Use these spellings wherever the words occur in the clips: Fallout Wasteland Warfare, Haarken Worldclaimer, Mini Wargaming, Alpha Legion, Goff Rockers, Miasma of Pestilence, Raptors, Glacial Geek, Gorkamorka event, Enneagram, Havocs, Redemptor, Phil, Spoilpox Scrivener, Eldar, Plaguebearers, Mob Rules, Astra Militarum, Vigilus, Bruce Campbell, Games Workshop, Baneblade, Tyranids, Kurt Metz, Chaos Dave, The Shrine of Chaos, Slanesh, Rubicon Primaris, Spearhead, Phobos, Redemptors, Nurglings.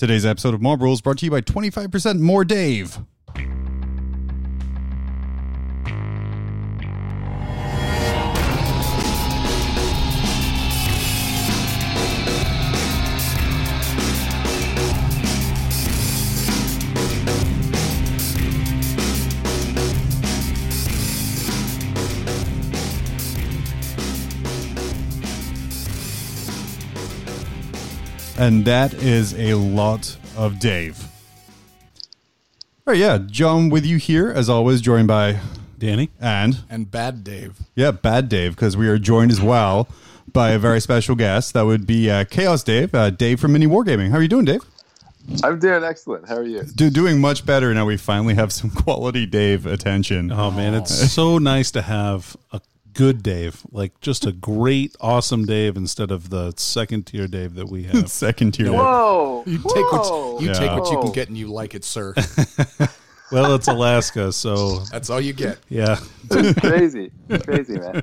Today's episode of Mob Rules brought to you by 25% More Dave. And that is a lot of Dave. All right, yeah, John with you here, as always, joined by Danny. And Bad Dave. Yeah, Bad Dave, because we are joined as well by a very special guest. That would be Chaos Dave, Dave from Mini Wargaming. How are you doing, Dave? I'm doing excellent. How are you? Doing much better now. We finally have some quality Dave attention. Oh, man, it's so nice to have a good Dave, like just a great, awesome Dave instead of the second tier Dave that we have. Second tier. Whoa! Dave. You take what you can get and you like it, sir. Well, it's Alaska, so that's all you get. Yeah, it's crazy, man.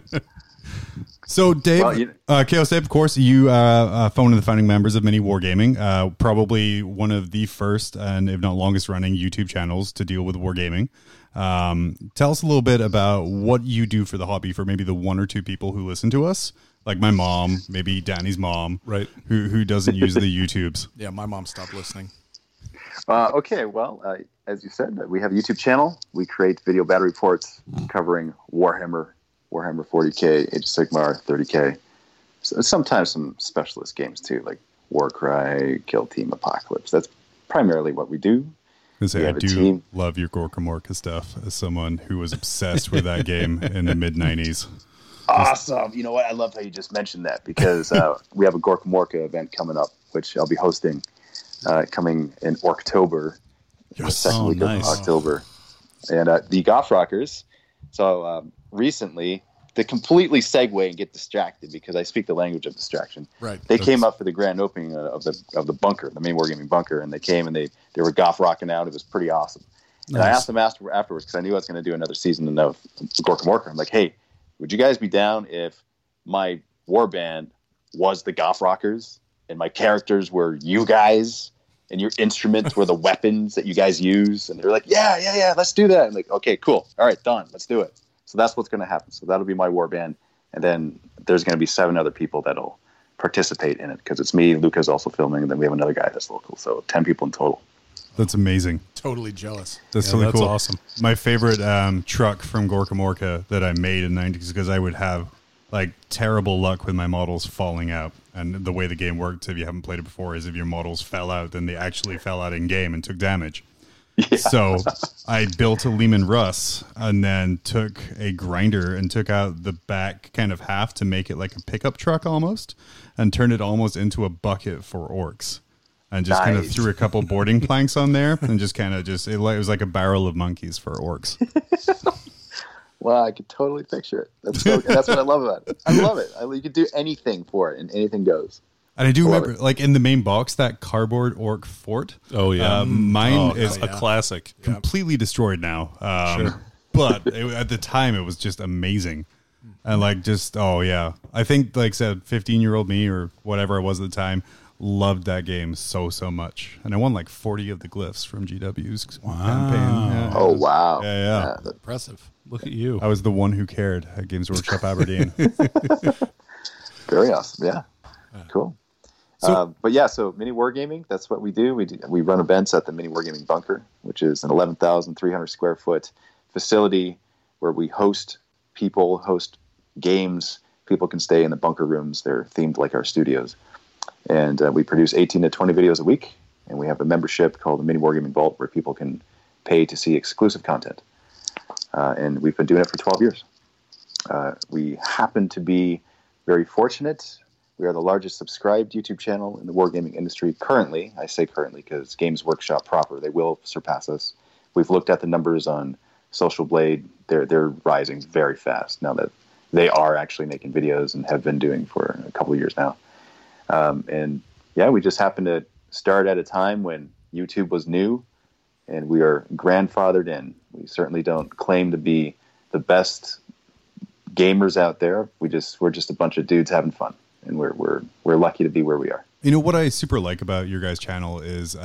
So, Dave, well, Chaos Dave, of course, you one of the founding members of Mini Wargaming, probably one of the first and if not longest running YouTube channels to deal with wargaming. Tell us a little bit about what you do for the hobby for maybe the one or two people who listen to us, like my mom, maybe Danny's mom, right? Who doesn't use the YouTubes. Yeah, my mom stopped listening. Okay, well, as you said, we have a YouTube channel. We create video battle reports covering Warhammer 40k, Age of Sigmar, 30k. So sometimes some specialist games too, like Warcry, Kill Team, Apocalypse. That's primarily what we do. I do love your Gorkamorka stuff as someone who was obsessed with that game in the mid-90s. Awesome. You know what? I love how you just mentioned that because we have a Gorkamorka event coming up, which I'll be hosting coming in October. Yes. The second week of October. And the Goff Rockers. So recently, to completely segue and get distracted because I speak the language of distraction. Right. They came up for the grand opening of the bunker, the main wargaming bunker, and they came and they were goth rocking out. It was pretty awesome. Nice. And I asked them afterwards because I knew I was going to do another season of Gorkamorka. I'm like, hey, would you guys be down if my war band was the Goff Rockers and my characters were you guys and your instruments were the weapons that you guys use? And they're like, yeah, let's do that. I'm like, okay, cool. All right, done. Let's do it. So that's what's going to happen. So that'll be my war band. And then there's going to be 7 other people that'll participate in it because it's me. Luca's also filming. And then we have another guy that's local. So 10 people in total. That's amazing. Totally jealous. That's really cool. That's awesome. My favorite truck from Gorkamorka that I made in the 90s because I would have like terrible luck with my models falling out. And the way the game worked, if you haven't played it before, is if your models fell out, then they actually fell out in game and took damage. Yeah. So I built a Lehman Russ and then took a grinder and took out the back kind of half to make it like a pickup truck almost and turned it almost into a bucket for orcs and just kind of threw a couple boarding planks on there and just kind of it was like a barrel of monkeys for orcs. Wow, I could totally picture it. That's what I love about it. I love it. You could do anything for it and anything goes. And I do remember, like, in the main box, that cardboard orc fort. Oh, yeah. Mine is a classic. Yeah. Completely destroyed now. Sure. But at the time, it was just amazing. And, like, just, oh, yeah. I think, like I said, 15-year-old me or whatever I was at the time loved that game so much. And I won, like, 40 of the glyphs from GW's campaign. Yeah, oh, wow. Yeah. That's impressive. Look at you. I was the one who cared at Games Workshop Aberdeen. Very awesome. Yeah. Cool. So, so Mini Wargaming, that's what we do. We run events at the Mini Wargaming Bunker, which is an 11,300 square foot facility where we host people, host games. People can stay in the bunker rooms. They're themed like our studios. And we produce 18 to 20 videos a week. And we have a membership called the Mini Wargaming Vault where people can pay to see exclusive content. And we've been doing it for 12 years. We happen to be very fortunate. We are the largest subscribed YouTube channel in the wargaming industry currently. I say currently because Games Workshop proper, they will surpass us. We've looked at the numbers on Social Blade. They're rising very fast now that they are actually making videos and have been doing for a couple of years now. We just happened to start at a time when YouTube was new and we are grandfathered in. We certainly don't claim to be the best gamers out there. We're just a bunch of dudes having fun. And we're lucky to be where we are. You know, what I super like about your guys' channel is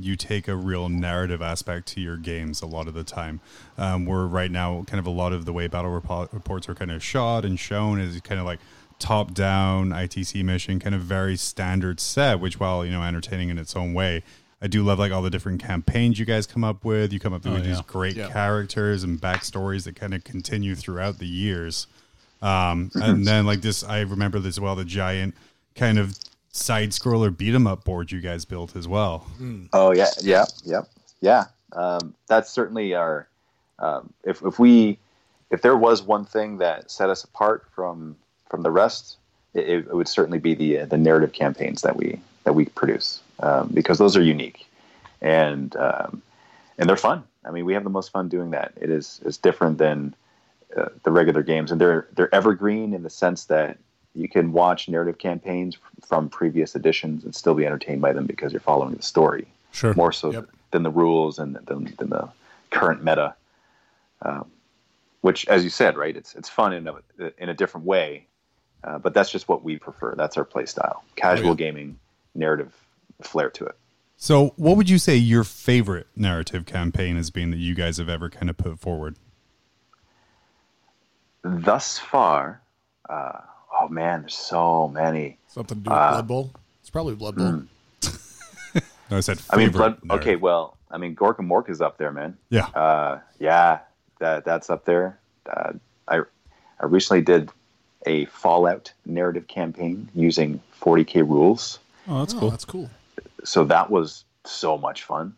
you take a real narrative aspect to your games a lot of the time. Where right now, kind of a lot of the way battle reports are kind of shot and shown is kind of like top-down ITC mission, kind of very standard set, which, while, you know, entertaining in its own way, I do love like all the different campaigns you guys come up with. You come up with these great characters and backstories that kind of continue throughout the years. And then like this, I remember this as well, the giant kind of side-scroller beat-em-up board you guys built as well. Oh, yeah. That's certainly our... If there was one thing that set us apart from the rest, it would certainly be the narrative campaigns that we produce, because those are unique and they're fun. I mean, we have the most fun doing that. It's different than the regular games, and they're evergreen in the sense that you can watch narrative campaigns from previous editions and still be entertained by them because you're following the story more so than the rules and than the current meta, which, as you said, right, it's fun in a different way. But that's just what we prefer. That's our play style. Casual gaming, narrative flair to it. So what would you say your favorite narrative campaign has been that you guys have ever kind of put forward? Thus far, oh man, there's so many. Something to do with Blood Bowl? It's probably Blood Bowl. No, I said favorite. I mean, Gorkamorka is up there, man. Yeah. That's up there. I recently did a Fallout narrative campaign using 40k rules. Oh, that's cool. That's cool. So that was so much fun.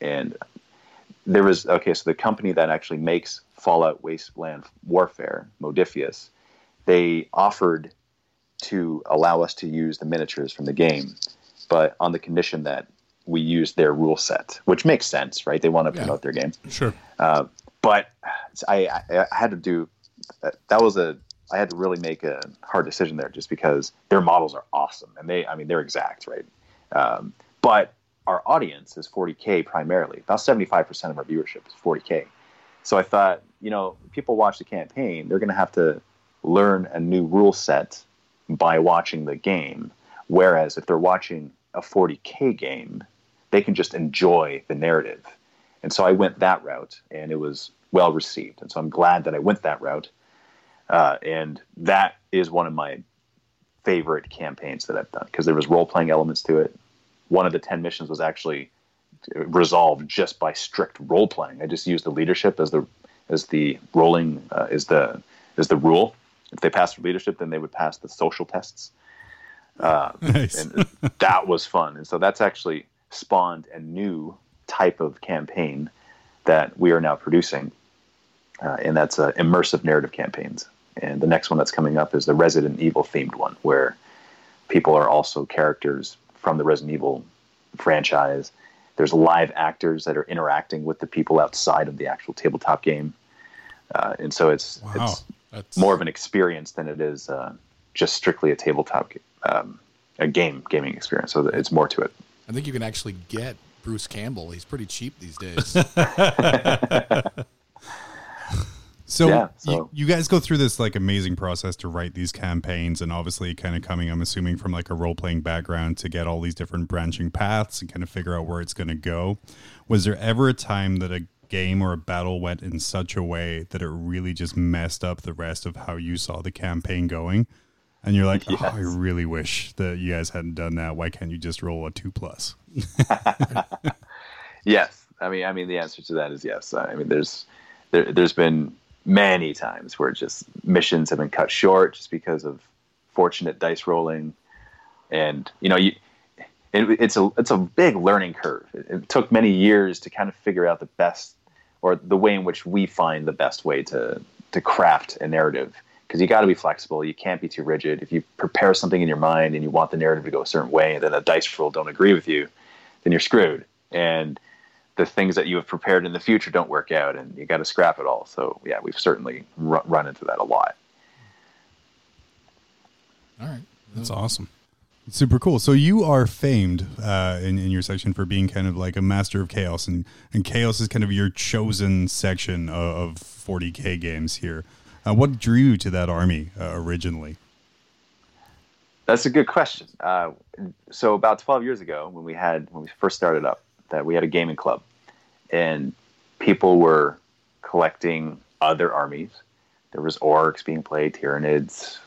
And there was, so the company that actually makes Fallout Wasteland Warfare, Modifius, they offered to allow us to use the miniatures from the game, but on the condition that we use their rule set, which makes sense, right? They want to promote their game. Sure. But I had to do, that was a, I had to really make a hard decision there just because their models are awesome. And they're exact, right? But our audience is 40K primarily. About 75% of our viewership is 40K. So I thought, you know, people watch the campaign, they're going to have to learn a new rule set by watching the game. Whereas if they're watching a 40K game, they can just enjoy the narrative. And so I went that route, and it was well received. And so I'm glad that I went that route. And that is one of my favorite campaigns that I've done because there was role-playing elements to it. One of the 10 missions was actually resolved just by strict role-playing. I just used the leadership as the rolling is the rule. If they passed the leadership, then they would pass the social tests. Nice. And that was fun. And so that's actually spawned a new type of campaign that we are now producing, and that's immersive narrative campaigns. And the next one that's coming up is the Resident Evil themed one, where people are also characters from the Resident Evil franchise. There's live actors that are interacting with the people outside of the actual tabletop game, and so it's more of an experience than it is just strictly a tabletop gaming experience. So it's more to it. I think you can actually get Bruce Campbell. He's pretty cheap these days. You guys go through this like amazing process to write these campaigns, and obviously kind of coming, I'm assuming, from like a role-playing background to get all these different branching paths and kind of figure out where it's going to go. Was there ever a time that a game or a battle went in such a way that it really just messed up the rest of how you saw the campaign going? And you're like, I really wish that you guys hadn't done that. Why can't you just roll a 2+? Yes. I mean, the answer to that is yes. I mean, there's been many times where just missions have been cut short just because of fortunate dice rolling. And, you know, it's a big learning curve. It took many years to kind of figure out the best, or the way in which we find the best way to craft a narrative. Because you got to be flexible. You can't be too rigid. If you prepare something in your mind and you want the narrative to go a certain way, and then a dice roll don't agree with you, then you're screwed. And the things that you have prepared in the future don't work out, and you got to scrap it all. So yeah, we've certainly run into that a lot. All right, that's awesome. Super cool. So you are famed in your section for being kind of like a master of chaos, and chaos is kind of your chosen section of 40K games here. What drew you to that army originally? That's a good question. So about 12 years ago, when we first started up, that we had a gaming club, and people were collecting other armies. There was orcs being played, Tyranids,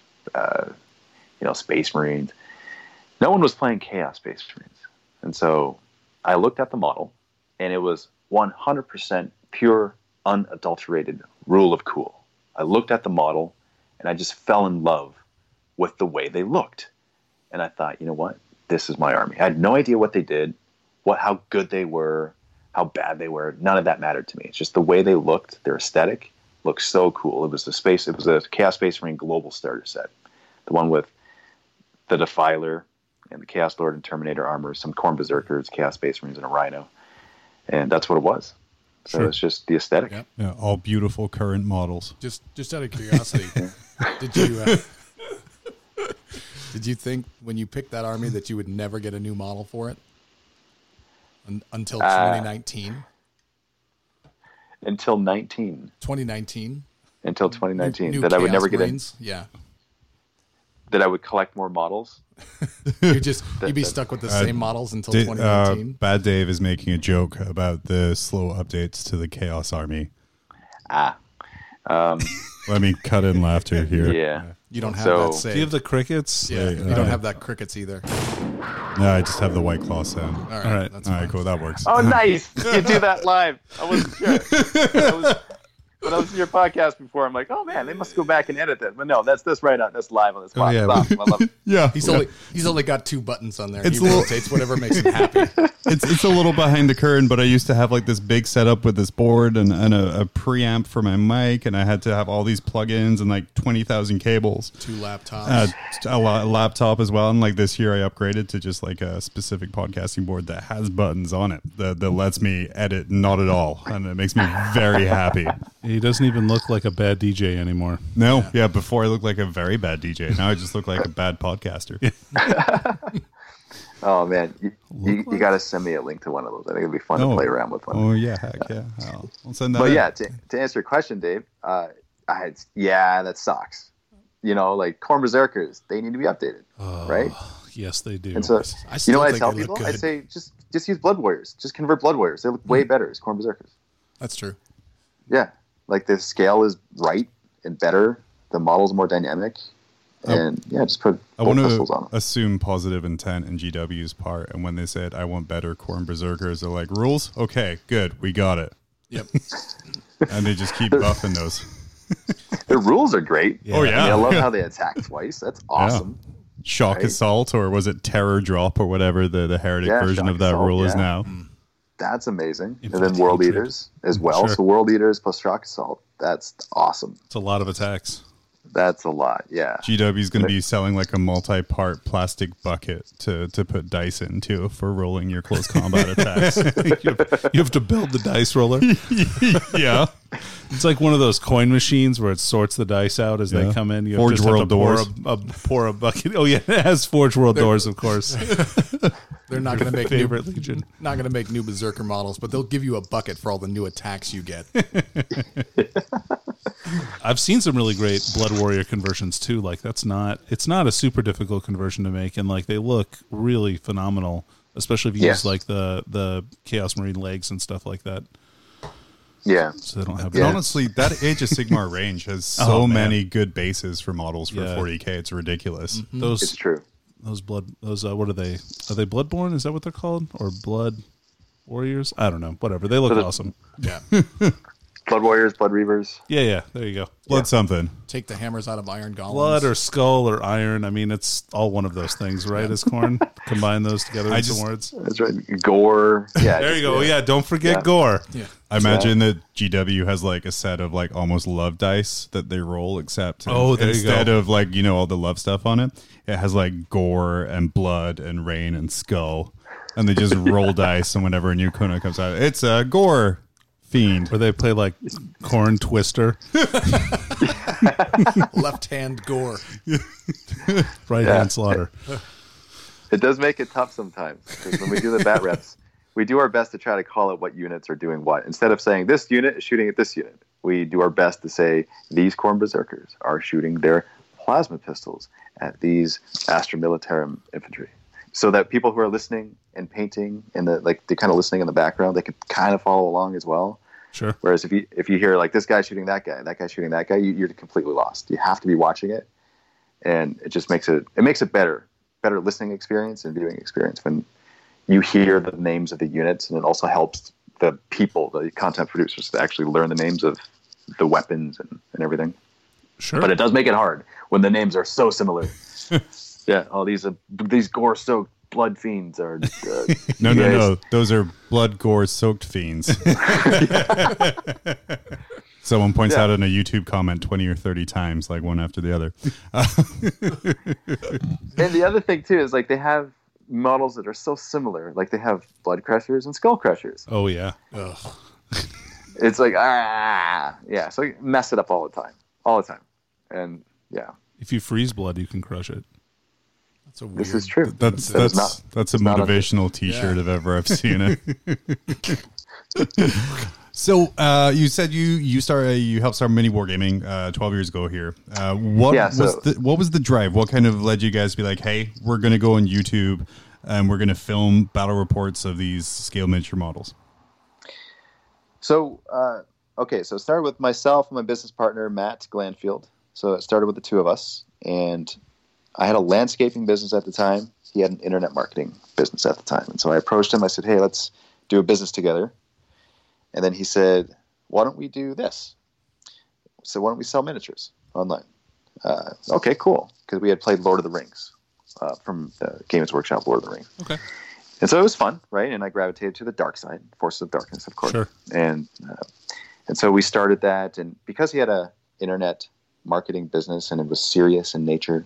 Space Marines. No one was playing Chaos Space Marines, and so I looked at the model, and it was 100% pure, unadulterated rule of cool. I looked at the model, and I just fell in love with the way they looked. And I thought, you know what? This is my army. I had no idea what they did, how good they were, how bad they were. None of that mattered to me. It's just the way they looked, their aesthetic looked so cool. It was a Chaos Space Marine Global Starter set. The one with the Defiler and the Chaos Lord and Terminator armor, some Khorne Berserkers, Chaos Space Marines, and a Rhino. And that's what it was. So sure. It's just the aesthetic. Yep. Yeah, all beautiful current models. Just out of curiosity, did you think when you picked that army that you would never get a new model for it until 2019? Until 2019? Until 2019. New that Chaos I would never Marines? Get in. Yeah. That I would collect more models. You'd be stuck with the same models until 2019. Bad Dave is making a joke about the slow updates to the Chaos Army. Let me cut in laughter here. Yeah. You don't have that saved. Do you have the crickets? Yeah, you don't have that crickets either. No, I just have the White Claw sound. All right. All right, cool. That works. Oh, nice. You do that live. I wasn't sure. When I listened to your podcast before, I'm like, oh man, they must go back and edit that. But no, that's right on. That's live on this podcast. Oh, yeah. Awesome. I love it. Yeah, he's only got two buttons on there. He rotates whatever makes him happy. It's a little behind the curtain, but I used to have like this big setup with this board and a preamp for my mic, and I had to have all these plugins and like 20,000 cables, two laptops, a laptop as well. And like this year, I upgraded to just like a specific podcasting board that has buttons on it that lets me edit not at all, and it makes me very happy. He doesn't even look like a bad DJ anymore. No. Yeah, before I looked like a very bad DJ. Now I just look like a bad podcaster. Oh, man. You got to send me a link to one of those. I think it'd be fun to play around with one. Oh, yeah. Heck yeah. I'll send that. But yeah, to answer your question, Dave, that sucks. You know, like Khorne Berserkers, they need to be updated, right? Yes, they do. And so, you know what I tell people? I say, just use Blood Warriors. Just convert Blood Warriors. They look way better as Khorne Berserkers. That's true. Yeah. Like the scale is right and better. The model's more dynamic. And just put pistols on them. Assume positive intent in GW's part. And when they said, I want better Khorne Berserkers, they're like, rules? Okay, good. We got it. Yep. And they just keep buffing those. Their rules are great. Yeah. Oh, yeah. I love how they attack twice. That's awesome. Yeah. Shock Assault, or was it Terror Drop, or whatever the heretic version of that rule is now? Mm. That's amazing. And then World Eaters as well. Sure. So World Eaters plus Shock Assault. That's awesome. It's a lot of attacks. That's a lot, yeah. GW's going to be selling like a multi-part plastic bucket to put dice into for rolling your close combat attacks. You have to build the dice roller. Yeah. It's like one of those coin machines where it sorts the dice out as they come in. You Forge World have to doors. Pour a bucket. Oh, yeah, it has Forge World doors, of course. They're not going to make favorite Legion. Not going to make new Berserker models, but they'll give you a bucket for all the new attacks you get. I've seen some really great Blood Warrior conversions too. Like it's not a super difficult conversion to make, and like they look really phenomenal, especially if you use like the Chaos Marine legs and stuff like that. Yeah. So they don't have. Honestly, that Age of Sigmar range has so many good bases for models for 40k. It's ridiculous. Mm-hmm. It's true. Those what are they? Are they Bloodborne? Is that what they're called? Or Blood Warriors? I don't know. Whatever. They look awesome. Yeah. Blood Warriors, Blood Reavers. Yeah. There you go. Blood something. Take the hammers out of iron golems. Blood or skull or iron. I mean, it's all one of those things, right? As Khorne, combine those together into some words. That's right. Gore. Yeah. There you go. Yeah. Don't forget gore. Yeah. I imagine that GW has like a set of like almost love dice that they roll, except instead of like, you know, all the love stuff on it, it has like gore and blood and rain and skull, and they just roll dice. And whenever a new Kona comes out, it's a gore fiend, where they play like Khorne Twister. Left hand gore, right hand slaughter. It does make it tough sometimes, because when we do the bat reps, we do our best to try to call out what units are doing what. Instead of saying this unit is shooting at this unit, we do our best to say these Khorne Berserkers are shooting their plasma pistols at these Astra Militarum infantry, so that people who are listening and painting and they're kind of listening in the background, they can kind of follow along as well. Sure. Whereas if you hear like this guy shooting that guy shooting that guy, you're completely lost. You have to be watching it, and it just makes it better listening experience and viewing experience when you hear the names of the units, and it also helps the people, the content producers, to actually learn the names of the weapons and everything. Sure. But it does make it hard when the names are so similar. Yeah, all these gore-soaked blood fiends are... No, those are blood gore-soaked fiends. Someone points out in a YouTube comment 20 or 30 times, like one after the other. And the other thing, too, is like they have models that are so similar. Like they have blood crushers and skull crushers. Oh, yeah. Ugh. It's like, yeah, so you mess it up all the time. And, yeah. If you freeze blood, you can crush it. That's a weird, this is true. That's a motivational T-shirt if ever I've seen it. So you said you helped start Mini Wargaming 12 years ago here. What was the drive? What kind of led you guys to be like, hey, we're going to go on YouTube and we're going to film battle reports of these scale miniature models? So so it started with myself and my business partner Matt Glanfield. So it started with the two of us, and I had a landscaping business at the time. He had an internet marketing business at the time. And so I approached him. I said, hey, let's do a business together. And then he said, why don't we do this? So why don't we sell miniatures online? Okay, cool. Because we had played Lord of the Rings from the Games Workshop Lord of the Rings. Okay. And so it was fun, right? And I gravitated to the dark side, Forces of Darkness, of course. Sure. And so we started that. And because he had an internet marketing business and it was serious in nature,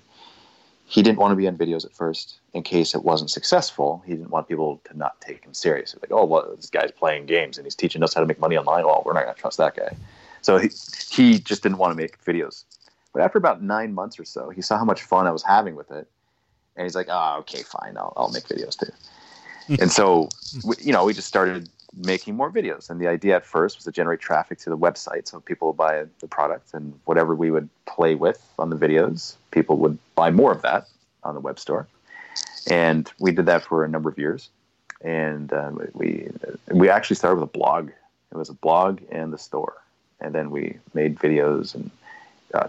he didn't want to be on videos at first in case it wasn't successful. He didn't want people to not take him seriously. Like, oh, well, this guy's playing games and he's teaching us how to make money online. Well, we're not going to trust that guy. So he just didn't want to make videos. But after about 9 months or so, he saw how much fun I was having with it. And he's like, oh, okay, fine. I'll make videos too. And so, we just started making more videos. And the idea at first was to generate traffic to the website so people would buy the product, and whatever we would play with on the videos, people would buy more of that on the web store. And we did that for a number of years. And we actually started with a blog. It was a blog and the store. And then we made videos and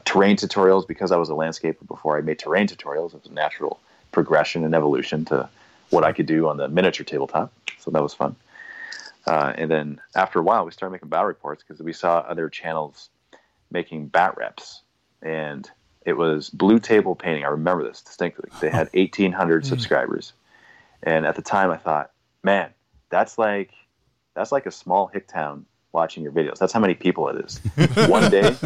terrain tutorials. Because I was a landscaper before, I made terrain tutorials. It was a natural progression and evolution to what I could do on the miniature tabletop. So that was fun. And then after a while, we started making battle reports because we saw other channels making bat reps. And it was Blue Table Painting. I remember this distinctly. They had 1,800 subscribers. And at the time, I thought, man, that's like a small hick town watching your videos. That's how many people it is. One day,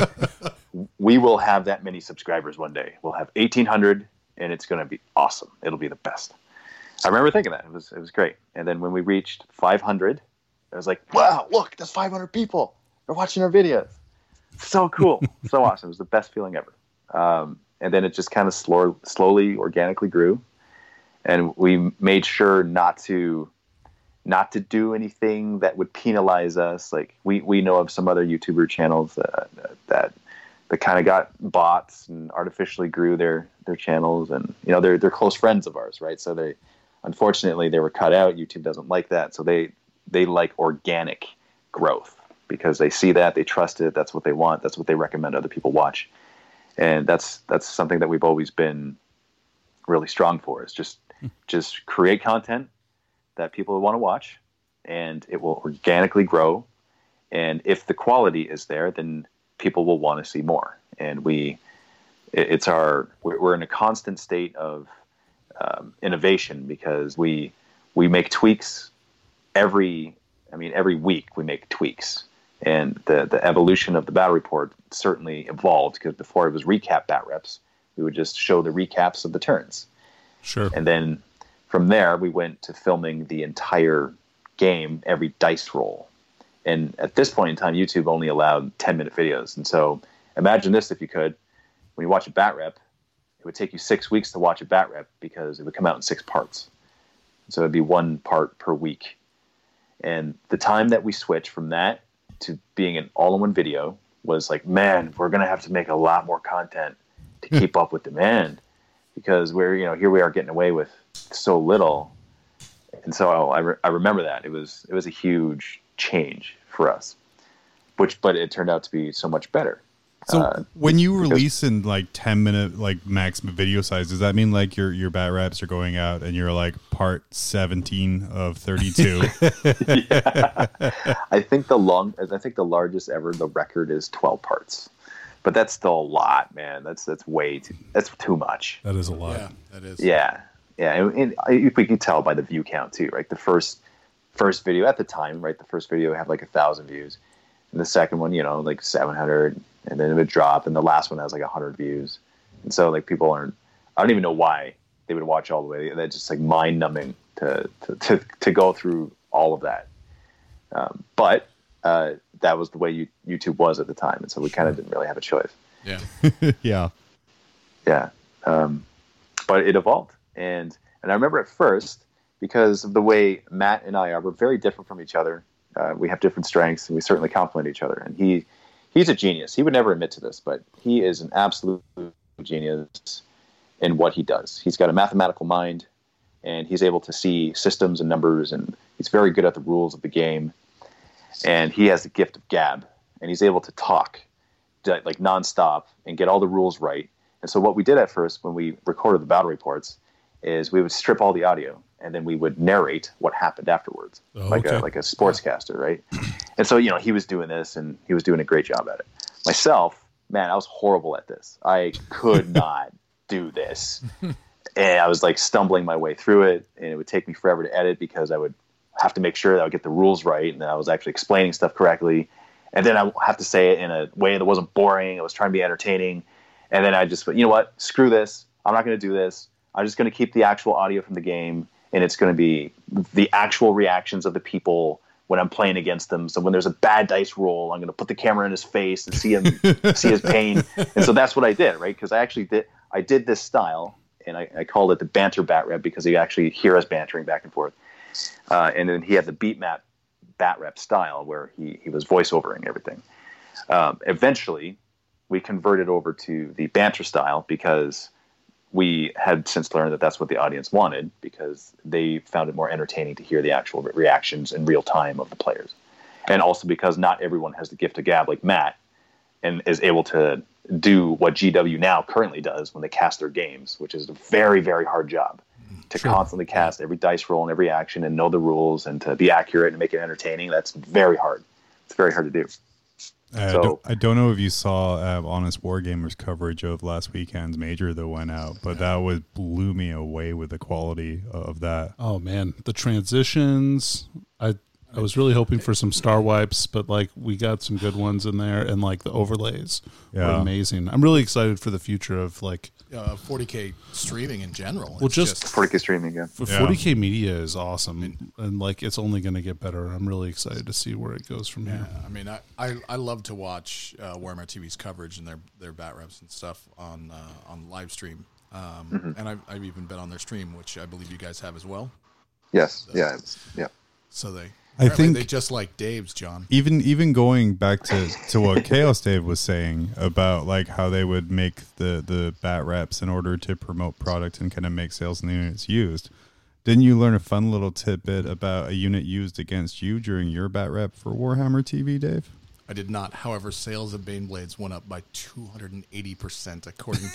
we will have that many subscribers one day. We'll have 1,800, and it's going to be awesome. It'll be the best. I remember thinking that. It was great. And then when we reached 500... I was like, wow, look, there's 500 people. They're watching our videos. So cool. So awesome. It was the best feeling ever. And then it just kind of slowly, organically grew. And we made sure not to do anything that would penalize us. Like we know of some other YouTuber channels that kind of got bots and artificially grew their channels. And, they're close friends of ours, right? So unfortunately, they were cut out. YouTube doesn't like that. So they like organic growth because they see that, they trust it, that's what they want, that's what they recommend other people watch. And that's something that we've always been really strong for, is just create content that people want to watch, and it will organically grow. And if the quality is there, then people will want to see more. And we're in a constant state of innovation because we make tweaks. Every week we make tweaks, and the evolution of the battle report certainly evolved, because before it was recap bat reps, we would just show the recaps of the turns. Sure. And then from there we went to filming the entire game, every dice roll. And at this point in time, YouTube only allowed 10-minute videos. And so imagine this, if you could, when you watch a bat rep, it would take you 6 weeks to watch a bat rep because it would come out in 6 parts. So it'd be 1 part per week. And the time that we switched from that to being an all-in-one video was like, man, we're going to have to make a lot more content to keep up with demand, because we're, here we are getting away with so little. And so I remember that it was a huge change for us, but it turned out to be so much better. So when you release in 10-minute, max video size, does that mean your bat raps are going out and you're part 17 of 32? Yeah. I think the largest ever, the record is 12 parts, but that's still a lot, man. That's too much. That is a lot. Yeah, that is. Yeah. Yeah. And we can tell by the view count too, right? The first video at the time, right? The first video had 1,000 views, and the second one, 700. And then it would drop, and the last one has 100 views, and so people aren't. I don't even know why they would watch all the way. That's just mind numbing to go through all of that. But that was the way YouTube was at the time, and so we kind of didn't really have a choice. Yeah, yeah. But it evolved, and I remember at first, because of the way Matt and I are, we're very different from each other. We have different strengths, and we certainly complement each other. And He's a genius. He would never admit to this, but he is an absolute genius in what he does. He's got a mathematical mind, and he's able to see systems and numbers, and he's very good at the rules of the game. And he has the gift of gab, and he's able to talk nonstop and get all the rules right. And so what we did at first when we recorded the battle reports is we would strip all the audio, and then we would narrate what happened afterwards, like a sportscaster, right? And so, he was doing this, and he was doing a great job at it. Myself, man, I was horrible at this. I could not do this. And I was stumbling my way through it, and it would take me forever to edit because I would have to make sure that I would get the rules right and that I was actually explaining stuff correctly. And then I would have to say it in a way that wasn't boring. I was trying to be entertaining. And then I just went, you know what? Screw this. I'm not going to do this. I'm just going to keep the actual audio from the game, and it's going to be the actual reactions of the people when I'm playing against them. So when there's a bad dice roll, I'm going to put the camera in his face and see his pain. And so that's what I did, right? Because I actually did this style, and I called it the banter bat rep because you actually hear us bantering back and forth. And then he had the beat map bat rep style where he was voiceovering everything. Eventually, we converted over to the banter style because we had since learned that that's what the audience wanted, because they found it more entertaining to hear the actual reactions in real time of the players. And also because not everyone has the gift of gab like Matt and is able to do what GW now currently does when they cast their games, which is a very, very hard job to constantly cast every dice roll and every action and know the rules and to be accurate and make it entertaining. That's very hard. It's very hard to do. I don't know if you saw Honest Wargamer's coverage of last weekend's major that went out, but that blew me away with the quality of that. Oh man, the transitions! I was really hoping for some star wipes, but we got some good ones in there, and the overlays were amazing. I'm really excited for the future of 40k streaming in general. Well, just 40k streaming, yeah. 40k media is awesome, and it's only going to get better. I'm really excited to see where it goes from here. I mean, I love to watch Warhammer TV's coverage and their bat reps and stuff on live stream, and I've even been on their stream, which I believe you guys have as well. Yes, yeah. So I think they just like Dave's, John. Even going back to what Chaos Dave was saying about how they would make the bat reps in order to promote product and kind of make sales in the units used. Didn't you learn a fun little tidbit about a unit used against you during your bat rep for Warhammer TV, Dave? I did not. However, sales of Baneblades went up by 280% according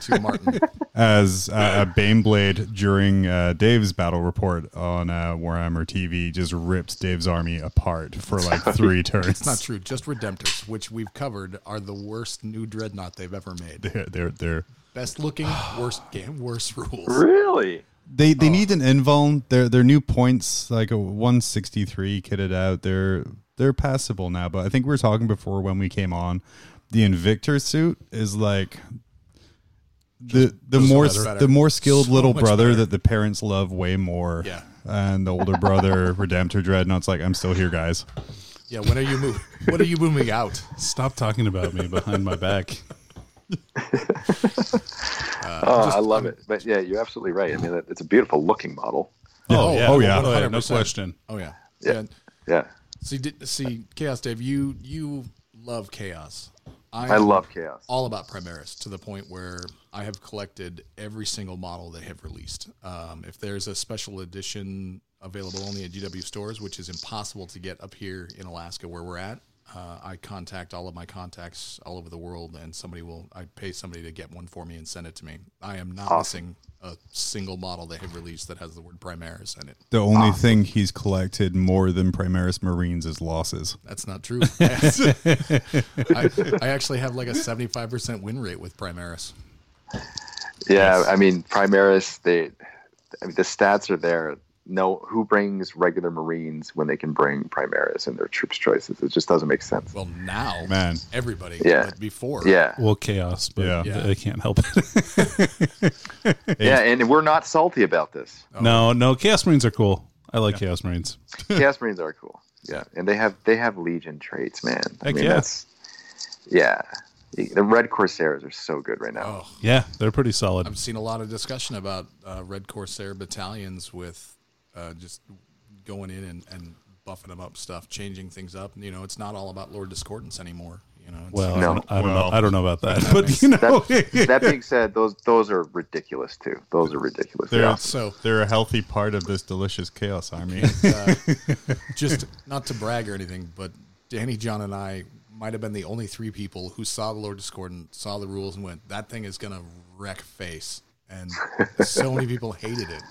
to Martin. As a Baneblade during Dave's battle report on Warhammer TV just ripped Dave's army apart for 3 turns. It's not true. Just Redemptors, which we've covered, are the worst new dreadnought they've ever made. They're best looking, worst game, worst rules. Really? They need an invuln. Their new points a 163 kitted out. They're passable now, but I think we were talking before when we came on. The Invictor suit is the more skilled little brother better. That the parents love way more, and the older brother Redemptor Dreadnought's I'm still here, guys. Yeah, when are you moving? What are you moving out? Stop talking about me behind my back. I love it, but yeah, you're absolutely right. I mean, it's a beautiful looking model. Yeah. Oh yeah, no question. Oh yeah, yeah. See, Chaos Dave, you love Chaos. I love Chaos. All about Primaris, to the point where I have collected every single model they have released. If there's a special edition available only at GW stores, which is impossible to get up here in Alaska where we're at, I contact all of my contacts all over the world, and I pay somebody to get one for me and send it to me. I am not missing a single model they have released that has the word Primaris in it. The only thing he's collected more than Primaris Marines is losses. That's not true. I actually have like a 75% win rate with Primaris. Yeah, yes. I mean, Primaris, the stats are there. No, who brings regular Marines when they can bring Primaris in their troops choices? It just doesn't make sense. Well, now, man, everybody. Yeah. But before. Yeah. Well, Chaos, but yeah. They can't help it. Yeah, and we're not salty about this. Oh. No, Chaos Marines are cool. I like Chaos Marines. Chaos Marines are cool. Yeah, and they have Legion traits, man. The Red Corsairs are so good right now. Oh. Yeah, they're pretty solid. I've seen a lot of discussion about Red Corsair battalions with. Just going in and buffing them up, stuff, changing things up. You know, it's not all about Lord Discordance anymore. You know, I don't know about that. But you know, that being said, those are ridiculous too. Those are ridiculous. They're a healthy part of this delicious Chaos Army. Just not to brag or anything, but Danny, John, and I might have been the only three people who saw the Lord Discordance, saw the rules, and went, "That thing is going to wreck face," and so many people hated it.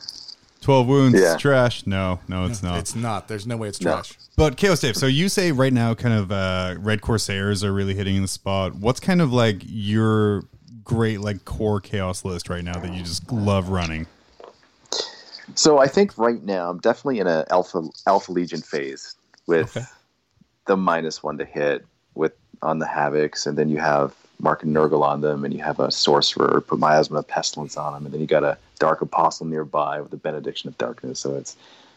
12 wounds, trash. No, it's not. It's not. There's no way it's trash. But Chaos Dave, so you say right now kind of Red Corsairs are really hitting the spot. What's kind of like your great like core Chaos list right now that you just love running? So I think right now I'm definitely in an Alpha Legion phase with the -1 to hit with on the Havocs, and then you have Mark and Nurgle on them, and you have a Sorcerer, put Miasma of Pestilence on them, and then you got a Dark Apostle nearby with the Benediction of Darkness. So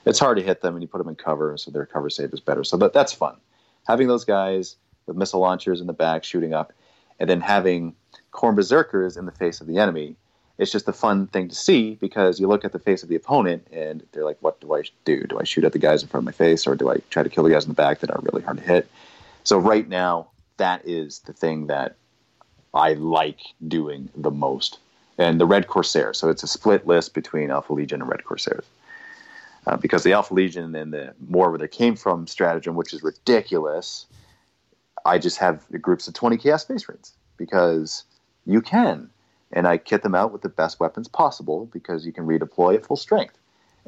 it's hard to hit them, and you put them in cover, so their cover save is better. So that's fun. Having those guys with missile launchers in the back shooting up, and then having Khorne Berserkers in the face of the enemy, it's just a fun thing to see, because you look at the face of the opponent, and they're like, what do I do? Do I shoot at the guys in front of my face, or do I try to kill the guys in the back that are really hard to hit? So right now, that is the thing that I like doing the most, and the Red Corsair. So it's a split list between Alpha Legion and Red Corsairs, because the Alpha Legion and the more where they came from stratagem, which is ridiculous. I just have groups of 20 Chaos Space Marines because you can, and I kit them out with the best weapons possible because you can redeploy at full strength.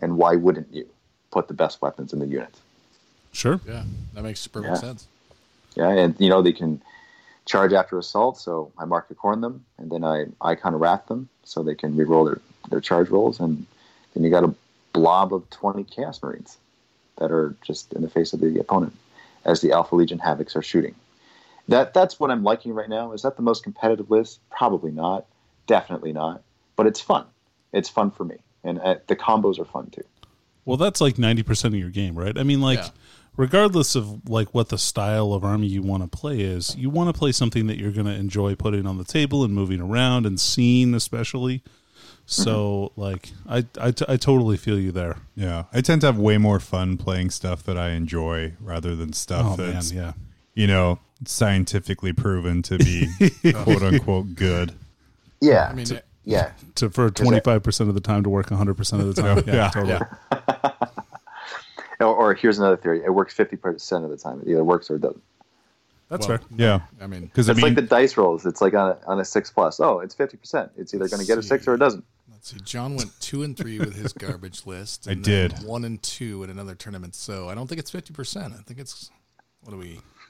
And why wouldn't you put the best weapons in the unit? Sure. Yeah. That makes perfect sense. Yeah. And you know, they can charge after assault, so I mark a Khorne them, and then I Icon of Wrath them, so they can reroll their charge rolls, and then you got a blob of 20 Chaos Marines that are just in the face of the opponent as the Alpha Legion Havocs are shooting. That's what I'm liking right now. Is that the most competitive list? Probably not. Definitely not. But it's fun. It's fun for me, and the combos are fun too. Well, that's like 90% of your game, right? I mean, like. Yeah. Regardless of like what the style of army you want to play is, you want to play something that you're going to enjoy putting on the table and moving around and seeing, especially. So, like, I totally feel you there. Yeah, I tend to have way more fun playing stuff that I enjoy rather than stuff that's, you know, scientifically proven to be quote unquote good. Yeah, I mean, for 25% of the time to work 100% of the time. Yeah, totally. Yeah. Or here's another theory. It works 50% of the time. It either works or it doesn't. That's fair. Yeah. I mean, because it's like the dice rolls. It's like on a 6+. Oh, it's 50%. It's either going to get a 6 or it doesn't. Let's see. John went 2 and 3 with his garbage list. And I did 1 and 2 in another tournament. So I don't think it's 50%. I think it's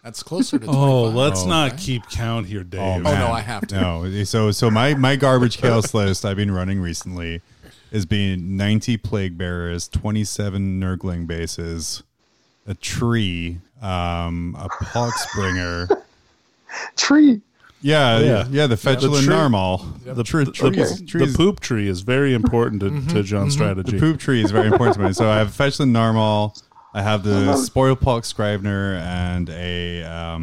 that's closer to 25. Oh, let's not keep count here, Dave. Oh, no, I have to. No. So my garbage chaos list I've been running recently is being 90 Plaguebearers, 27 Nurgling bases, a tree, a Poxbringer. Tree? Yeah, the fetchula narmal. Yep. The poop tree is very important to John's strategy. The poop tree is very important to me. So I have fetchula narmal, I have the Spoilpox Scrivener, and a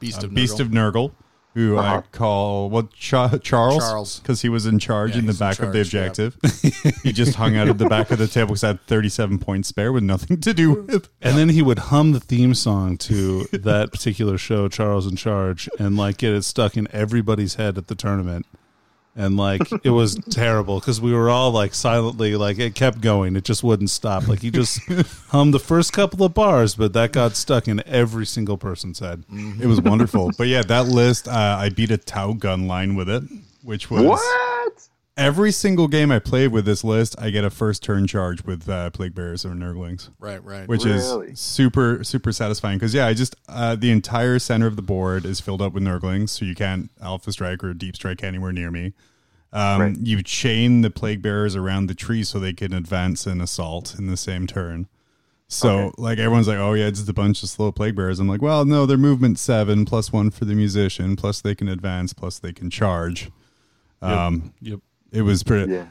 Beast of Nurgle. who I call Charles, because he was in charge in the back of the objective. Yep. He just hung out at the back of the table because I had 37 points spare with nothing to do with. And then he would hum the theme song to that particular show, Charles in Charge, and like get it stuck in everybody's head at the tournament. And like it was terrible because we were all like silently, like it kept going, it just wouldn't stop. Like he just hummed the first couple of bars, but that got stuck in every single person's head. Mm-hmm. It was wonderful. But yeah, that list, I beat a Tau gun line with it, which was what? Every single game I played with this list, I get a first turn charge with Plaguebearers or Nurglings, right, which is super, super satisfying because yeah, I just the entire center of the board is filled up with Nurglings, so you can't alpha strike or deep strike anywhere near me. You chain the Plaguebearers around the tree so they can advance and assault in the same turn. So like everyone's like, oh yeah, it's a bunch of slow Plaguebearers. I'm like, well, no, they're movement 7 plus 1 for the musician, plus they can advance, plus they can charge. Yep. It was pretty. Yeah.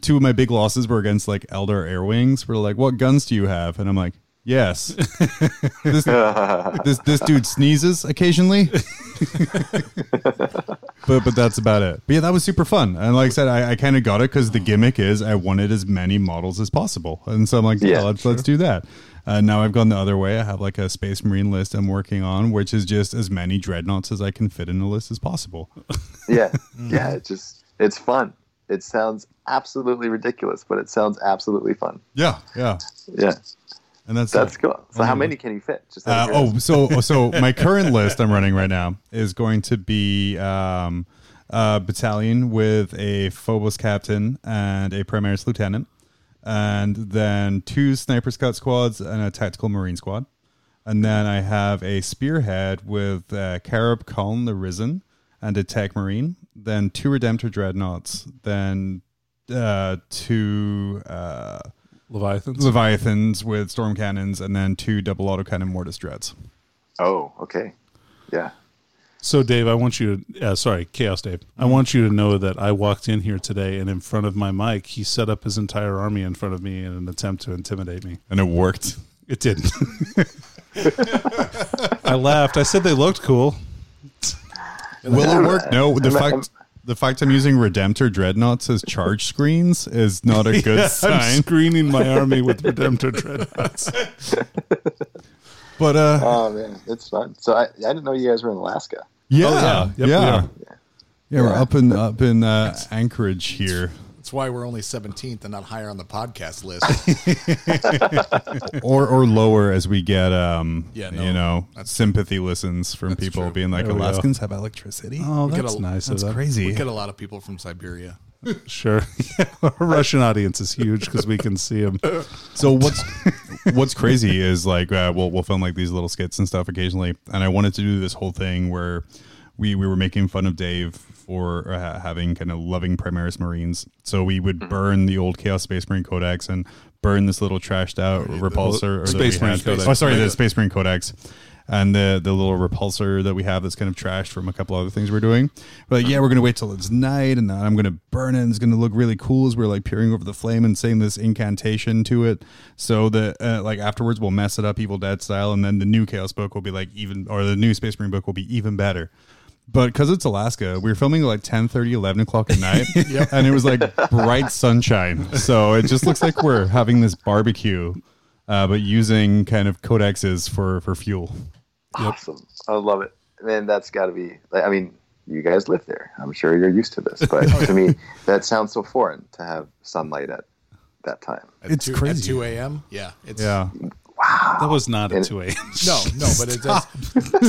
Two of my big losses were against like Eldar Airwings. We're like, what guns do you have? And I'm like, yes. this dude sneezes occasionally. but that's about it. But yeah, that was super fun. And like I said, I kind of got it because the gimmick is I wanted as many models as possible. And so I'm like, let's do that. Now I've gone the other way. I have like a Space Marine list I'm working on, which is just as many dreadnoughts as I can fit in a list as possible. It's fun. It sounds absolutely ridiculous, but it sounds absolutely fun. Yeah. And that's cool. So how many can you fit? Just so my current list I'm running right now is going to be a battalion with a Phobos captain and a Primaris lieutenant, and then 2 sniper scout squads and a tactical marine squad, and then I have a spearhead with Carib Khorne the Risen and a tech marine, then 2 Redemptor dreadnoughts, then 2 Leviathans with storm cannons, and then 2 double autocannon mortise dreads. Oh, okay. Yeah. So, Dave, I want you to... Chaos Dave. I want you to know that I walked in here today, and in front of my mic, he set up his entire army in front of me in an attempt to intimidate me. And it worked. It didn't. I laughed. I said they looked cool. Will it work? No. The fact I'm using Redemptor Dreadnoughts as charge screens is not a good sign. I'm screening my army with Redemptor Dreadnoughts. But oh man, it's fun. So I didn't know you guys were in Alaska. Yeah, oh, yeah. Yep, yeah. We're up in Anchorage here. That's why we're only 17th and not higher on the podcast list, or lower as we get, sympathy listens from people true. Being like, there Alaskans have electricity. Oh, that's nice. That's crazy. We get a lot of people from Siberia. Sure, our Russian audience is huge because we can see them. So what's crazy is like we'll film like these little skits and stuff occasionally, and I wanted to do this whole thing where we were making fun of Dave for having kind of loving Primaris Marines. So we would burn the old Chaos Space Marine Codex and burn this little trashed out repulsor. The Space Marine Codex. And the little repulsor that we have that's kind of trashed from a couple other things we're doing. We're like, yeah, we're going to wait till it's night and then I'm going to burn it and it's going to look really cool as we're like peering over the flame and saying this incantation to it. So that like afterwards we'll mess it up Evil Dead style. And then the new Chaos book will be like the new Space Marine book will be even better. But because it's Alaska, we were filming like 10:30, 11 o'clock at night, and it was like bright sunshine. So it just looks like we're having this barbecue, but using kind of codexes for fuel. Awesome. Yep. I love it. Man, that's got to be, I mean, you guys live there. I'm sure you're used to this. But to me, that sounds so foreign to have sunlight at that time. It's crazy. At 2 a.m.? Yeah. Wow. That was not at 2 a.m. No, but it does.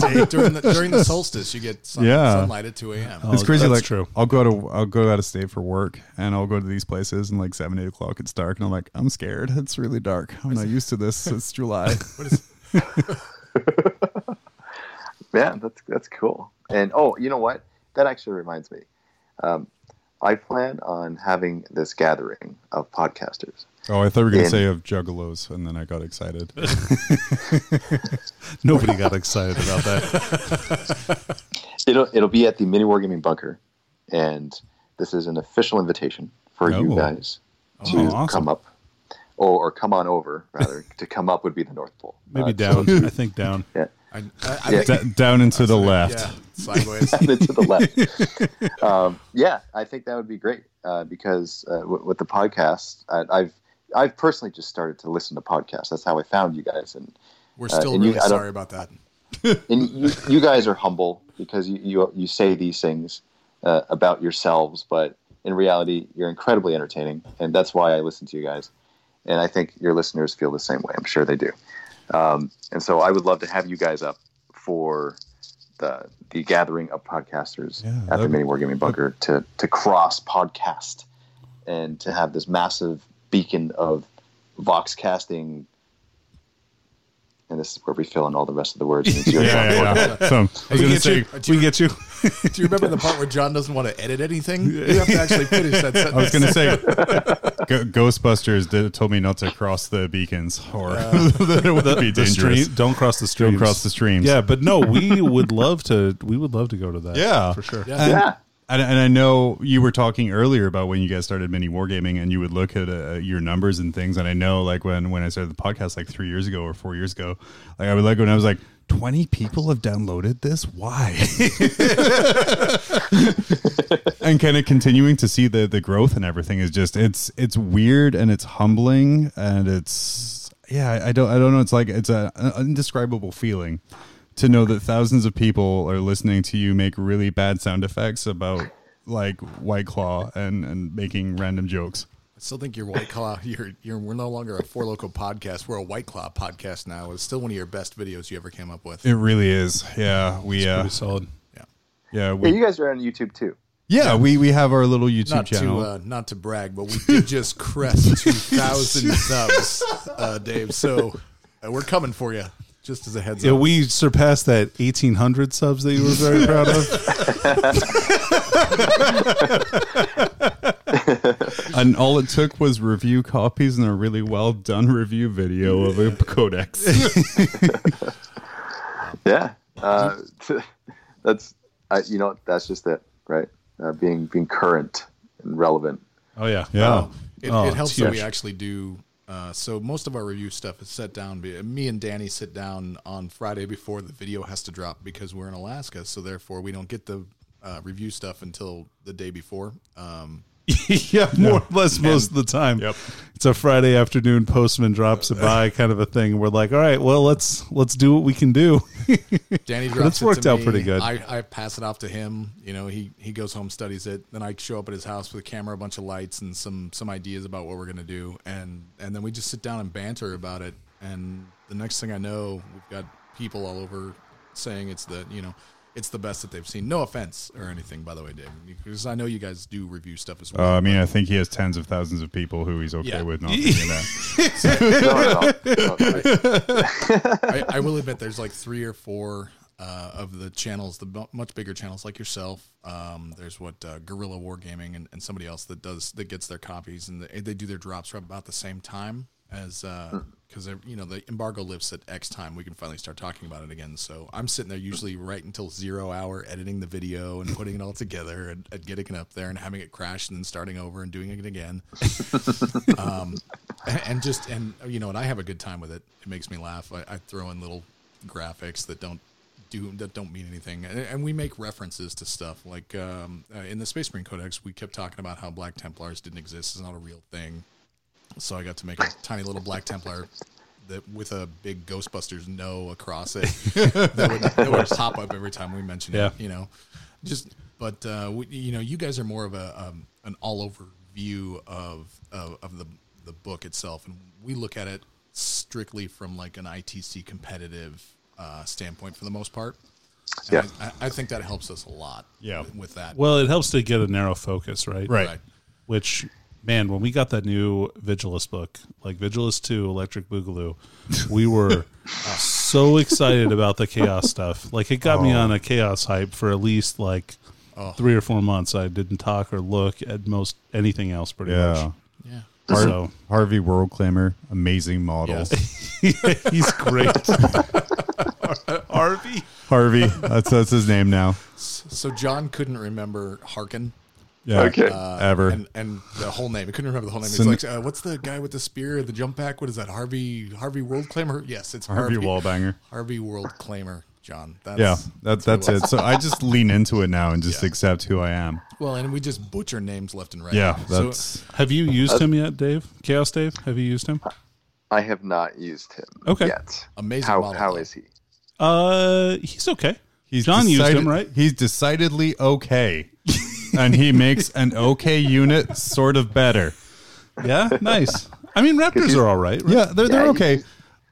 See, during the solstice, you get sunlight at 2 a.m. It's crazy. That's like true. I'll go out of state for work, and I'll go to these places, and like 7, 8 o'clock, it's dark, and I'm like, I'm scared. It's really dark. I'm not used to this. It's July. Man, that's cool. And you know what? That actually reminds me. I plan on having this gathering of podcasters. Oh, I thought we were going to say of juggalos, and then I got excited. Nobody got excited about that. It'll be at the Mini Wargaming Bunker, and this is an official invitation for you guys to come up, or come on over, rather. To come up would be the North Pole. Maybe down. I think down. Yeah. Down and to the left. Yeah, sideways. Down and to the left. Yeah, I think that would be great because with the podcast, I've personally just started to listen to podcasts. That's how I found you guys. And we're still and really sorry about that. And you guys are humble because you say these things about yourselves, but in reality, you're incredibly entertaining, and that's why I listen to you guys. And I think your listeners feel the same way. I'm sure they do. And so I would love to have you guys up for the gathering of podcasters at the Mini Wargaming Bunker to cross podcast and to have this massive beacon of vox casting. And this is where we fill in all the rest of the words. So, I was going to say, we get you. Do you remember the part where John doesn't want to edit anything? You have to actually finish that sentence. I was going to say, Ghostbusters told me not to cross the beacons, or that it would be dangerous. Don't cross the streams. Yeah, but no, we would love to. We would love to go to that. Yeah, for sure. Yeah. And I know you were talking earlier about when you guys started Mini Wargaming and you would look at your numbers and things. And I know, like, when I started the podcast like 3 years ago or 4 years ago, like I would look when I was like, 20 people have downloaded this? Why? And kind of continuing to see the growth and everything is just, it's weird and it's humbling and it's, yeah, I don't know. It's like, it's an indescribable feeling to know that thousands of people are listening to you make really bad sound effects about like White Claw and making random jokes. I still think your White Claw, we're no longer a Four Loco podcast. We're a White Claw podcast now. It's still one of your best videos you ever came up with. It really is. Yeah. It's pretty solid. Yeah. Yeah. You guys are on YouTube too. Yeah, we have our little YouTube channel. Not to brag, but we did just crest 2,000 subs, Dave. So we're coming for you. Just as a heads up. Yeah, we surpassed that 1,800 subs that you were very proud of. And all it took was review copies and a really well done review video of a codex. Yeah. That's just it, right? Being current and relevant. Oh, yeah. Yeah. It helps that we actually do. So most of our review stuff is set down. Me and Danny sit down on Friday before the video has to drop because we're in Alaska. So therefore, we don't get the review stuff until the day before. More or less most of the time. Yep. It's a Friday afternoon. Postman drops by kind of a thing. We're like, all right, well, let's do what we can do. Danny drops it worked to out me. Pretty good. I pass it off to him. You know, he goes home, studies it. Then I show up at his house with a camera, a bunch of lights, and some ideas about what we're gonna do. And then we just sit down and banter about it. And the next thing I know, we've got people all over saying it's the best that they've seen. No offense or anything, by the way, Dave, because I know you guys do review stuff as well. I think he has tens of thousands of people who he's okay with not doing that. No. I will admit there's like 3 or 4 of the channels, the much bigger channels like yourself. There's Guerrilla Wargaming and somebody else that gets their copies, and they do their drops right about the same time as because the embargo lifts at X time, we can finally start talking about it again. So I'm sitting there usually right until 0 hour editing the video and putting it all together and getting it up there and having it crash and then starting over and doing it again. And I have a good time with it. It makes me laugh. I throw in little graphics that don't mean anything, and we make references to stuff like in the Space Marine Codex, we kept talking about how Black Templars didn't exist. It's not a real thing. So I got to make a tiny little Black Templar that with a big Ghostbusters no across it that would pop up every time we mentioned it. You guys are more of an all over view of the book itself, and we look at it strictly from like an ITC competitive standpoint for the most part. And I think that helps us a lot. Yeah. With that, well, it helps to get a narrow focus, right? Right. Which. Man, when we got that new Vigilus book, like Vigilus 2, Electric Boogaloo, we were so excited about the Chaos stuff. Like, it got me on a Chaos hype for at least, like, 3 or 4 months. I didn't talk or look at most anything else, pretty much. Yeah. So, Haarken Worldclaimer, amazing model. Yes. He's great. Harvey? That's his name now. So John couldn't remember Haarken. Yeah. Okay. Ever. And the whole name. I couldn't remember the whole name. It's like, what's the guy with the spear, the jump pack? What is that? Harvey Worldclaimer? Yes, it's Harvey Wallbanger. Harvey Worldclaimer, John. That's it. So I just lean into it now and just accept who I am. Well, and we just butcher names left and right. Yeah. Have you used him yet, Dave? Chaos Dave? Have you used him? I have not used him yet. Amazing. How is he? He's okay. John used him, right? He's decidedly okay. And he makes an okay unit sort of better. Yeah, nice. I mean, Raptors are all right. Yeah, they're okay.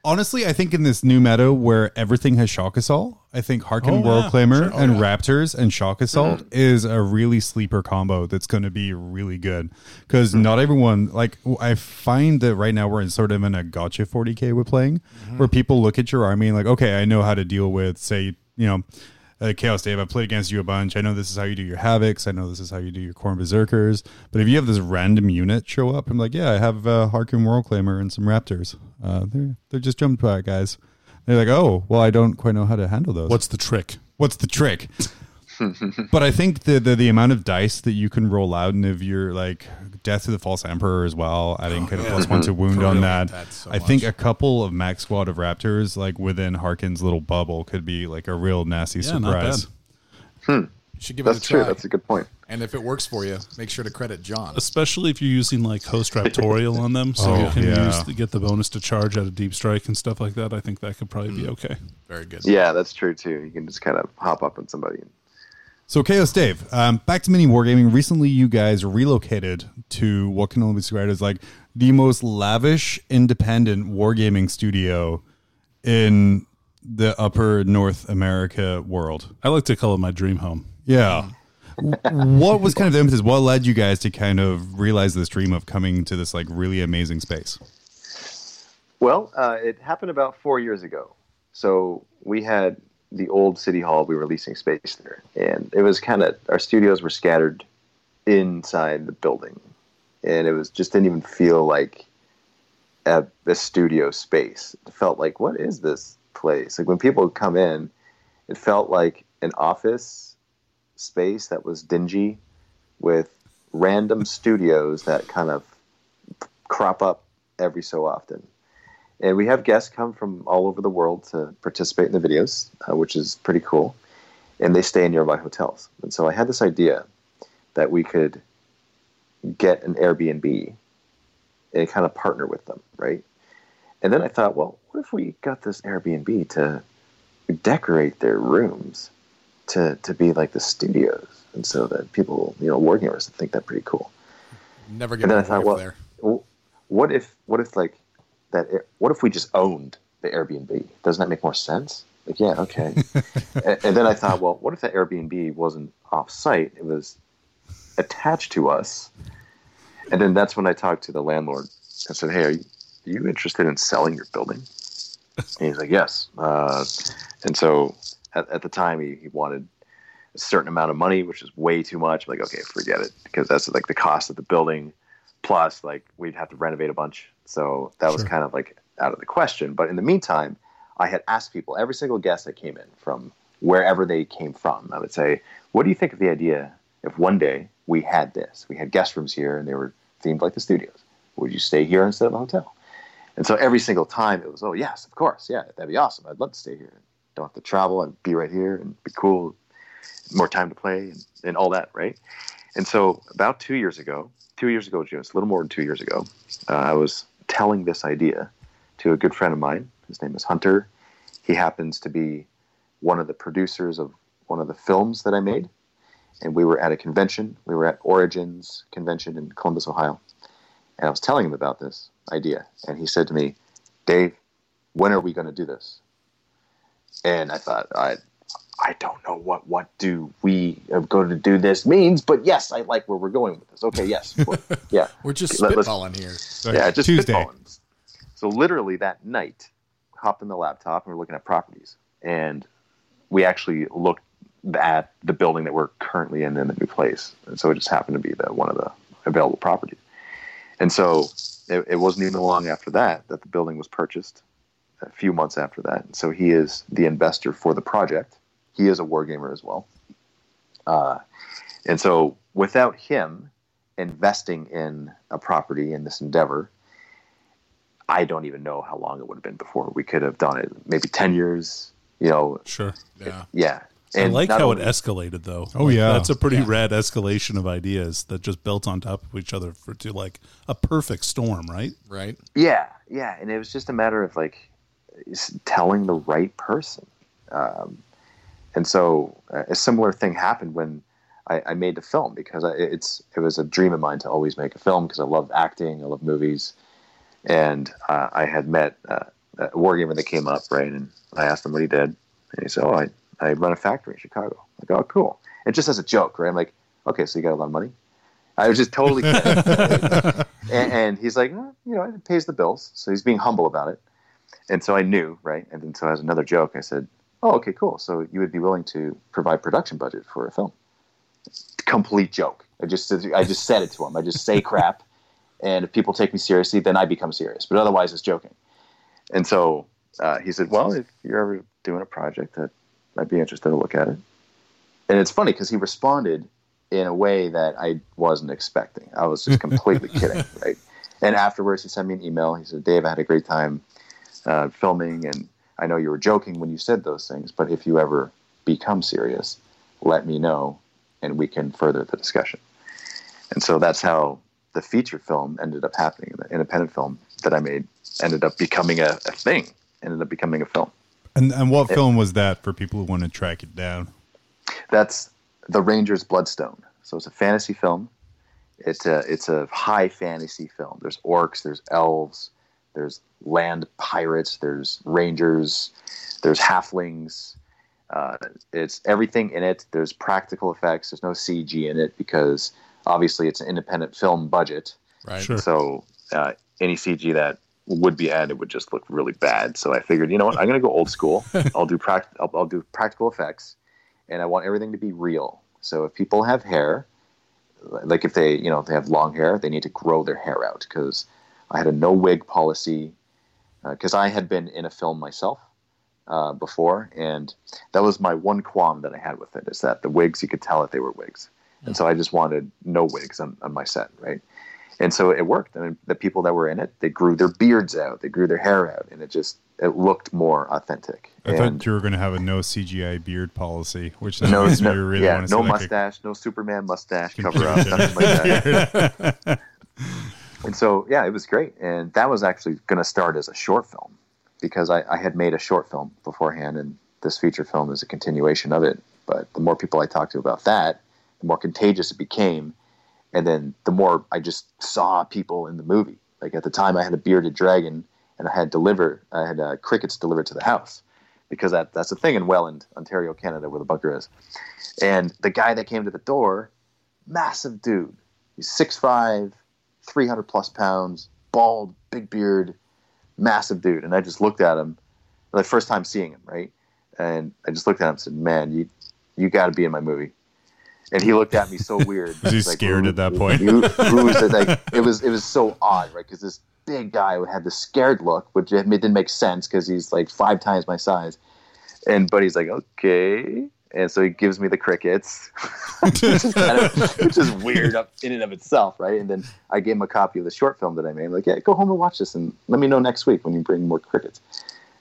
Honestly, I think in this new meta where everything has Shock Assault, I think Haarken Worldclaimer and Raptors and Shock Assault is a really sleeper combo that's going to be really good. Because not everyone, like, I find that right now we're in sort of in a gotcha 40k we're playing, where people look at your army and like, okay, I know how to deal with, say, you know, Chaos Dave, I played against you a bunch. I know this is how you do your Havocs. I know this is how you do your Khorne Berserkers. But if you have this random unit show up, I'm like, yeah, I have Haarken Worldclaimer and some Raptors. They're just jump pack guys. And they're like, oh, well, I don't quite know how to handle those. What's the trick? But I think the amount of dice that you can roll out, and if you're like Death to the False Emperor as well, adding kind of +1 to wound on that. So I think a couple of max squad of Raptors, like within Harkin's little bubble, could be like a real nasty surprise. You should give it a try. That's true. That's a good point. And if it works for you, make sure to credit John. Especially if you're using like Host Raptorial on them, so you can get the bonus to charge out of Deep Strike and stuff like that. I think that could probably be okay. Very good. Yeah, that's true too. You can just kind of hop up on somebody. So Chaos Dave, back to Mini Wargaming. Recently, you guys relocated to what can only be described as like the most lavish independent wargaming studio in the upper North America world. I like to call it my dream home. Yeah. What was kind of the impetus? What led you guys to kind of realize this dream of coming to this like really amazing space? Well, it happened about 4 years ago. So we had the old city hall, we were leasing space there, and it was kind of, our studios were scattered inside the building, and it was just didn't even feel like a studio space. It felt like, what is this place? Like when people would come in, it felt like an office space that was dingy with random studios that kind of crop up every so often. And we have guests come from all over the world to participate in the videos, which is pretty cool. And they stay in nearby hotels. And so I had this idea that we could get an Airbnb and kind of partner with them, right? And then I thought, well, what if we got this Airbnb to decorate their rooms to be like the studios? And so that people, you know, wargamers think that's pretty cool. Never get away from there. Well, what if like, what if we just owned the Airbnb? Doesn't that make more sense? Like, yeah, okay. And then I thought, well, what if the Airbnb wasn't off-site? It was attached to us. And then that's when I talked to the landlord. I said, hey, are you interested in selling your building? And he's like, yes. And so at the time, he wanted a certain amount of money, which is way too much. I'm like, okay, forget it, because that's like the cost of the building. Plus, like, we'd have to renovate a bunch. So that was kind of like out of the question. But in the meantime, I had asked people, every single guest that came in from wherever they came from, I would say, what do you think of the idea if one day we had this? We had guest rooms here and they were themed like the studios. Would you stay here instead of a hotel? And so every single time it was, oh, yes, of course. Yeah, that'd be awesome. I'd love to stay here. Don't have to travel and be right here and be cool. More time to play and all that, right? And so about 2 years ago, June, it's a little more than 2 years ago, I was telling this idea to a good friend of mine. His name is Hunter. He happens to be one of the producers of one of the films that I made. And we were at a convention. We were at Origins Convention in Columbus, Ohio. And I was telling him about this idea. And he said to me, Dave, when are we going to do this? And I thought, I don't know what do we are going to do this means, but yes, I like where we're going with this. Okay, yes. Yeah. We're just spitballing here. Sorry. Yeah, just Tuesday. Spitballing. So literally that night, hopped in the laptop and we're looking at properties. And we actually looked at the building that we're currently in the new place. And so it just happened to be one of the available properties. And so it wasn't even long after that the building was purchased, a few months after that. And so he is the investor for the project. He is a wargamer as well. And so without him investing in a property in this endeavor, I don't even know how long it would have been before we could have done it. Maybe 10 years, you know. Sure. Yeah. Yeah. So and I like how it escalated, though. Oh, like, yeah. That's a pretty rad escalation of ideas that just built on top of each other for to like a perfect storm, right? Right. Yeah. Yeah. And it was just a matter of like telling the right person. And so a similar thing happened when I made the film, because it was a dream of mine to always make a film, because I love acting. I love movies. And I had met a wargamer that came up, right? And I asked him what he did. And he said, oh, I run a factory in Chicago. I'm like, oh, cool. And just as a joke, right? I'm like, okay, so you got a lot of money? I was just totally kidding. and he's like, oh, you know, it pays the bills. So he's being humble about it. And so I knew, right? And then so as another joke, I said, oh, okay, cool. So you would be willing to provide production budget for a film. Complete joke. I just said it to him. I just say crap. And if people take me seriously, then I become serious. But otherwise, it's joking. And so he said, well, if you're ever doing a project that I'd be interested to look at it. And it's funny because he responded in a way that I wasn't expecting. I was just completely kidding, right? And afterwards, he sent me an email. He said, Dave, I had a great time filming, and I know you were joking when you said those things, but if you ever become serious, let me know, and we can further the discussion. And so that's how the feature film ended up happening. The independent film that I made ended up becoming a thing, ended up becoming a film. And what film was that for people who want to track it down? That's The Ranger's Bloodstone. So it's a fantasy film. It's a high fantasy film. There's orcs, there's elves, there's land pirates, there's rangers, there's halflings. It's everything in it. There's practical effects. There's no CG in it because obviously it's an independent film budget. Right. Sure. So any CG that would be added would just look really bad. So I figured, you know what, I'm going to go old school. I'll do practical effects, and I want everything to be real. So if people have hair, like if they have long hair, they need to grow their hair out, because I had a no wig policy, because I had been in a film myself before, and that was my one qualm that I had with it, is that the wigs, you could tell that they were wigs. Yeah. And so I just wanted no wigs on my set, right? And so it worked. I mean, the people that were in it, they grew their beards out, they grew their hair out, and it looked more authentic. I thought you were going to have a no CGI beard policy, which no mustache, no Superman mustache cover up, nothing like that. And so, yeah, it was great. And that was actually going to start as a short film, because I had made a short film beforehand, and this feature film is a continuation of it. But the more people I talked to about that, the more contagious it became. And then the more I just saw people in the movie. Like at the time, I had a bearded dragon, and I had crickets delivered to the house, because that's a thing in Welland, Ontario, Canada, where the bunker is. And the guy that came to the door, massive dude. He's 6'5", 300 plus pounds, bald, big beard, massive dude. And I just looked at him, the first time seeing him, right? And I just looked at him and said, man, you got to be in my movie. And he looked at me so weird. Was he like, scared at that point? It was so odd, right? Because this big guy had this scared look, which didn't make sense because he's like 5 times my size. But he's like, okay. And so he gives me the crickets, which is weird in and of itself, right? And then I gave him a copy of the short film that I made. I'm like, yeah, go home and watch this, and let me know next week when you bring more crickets.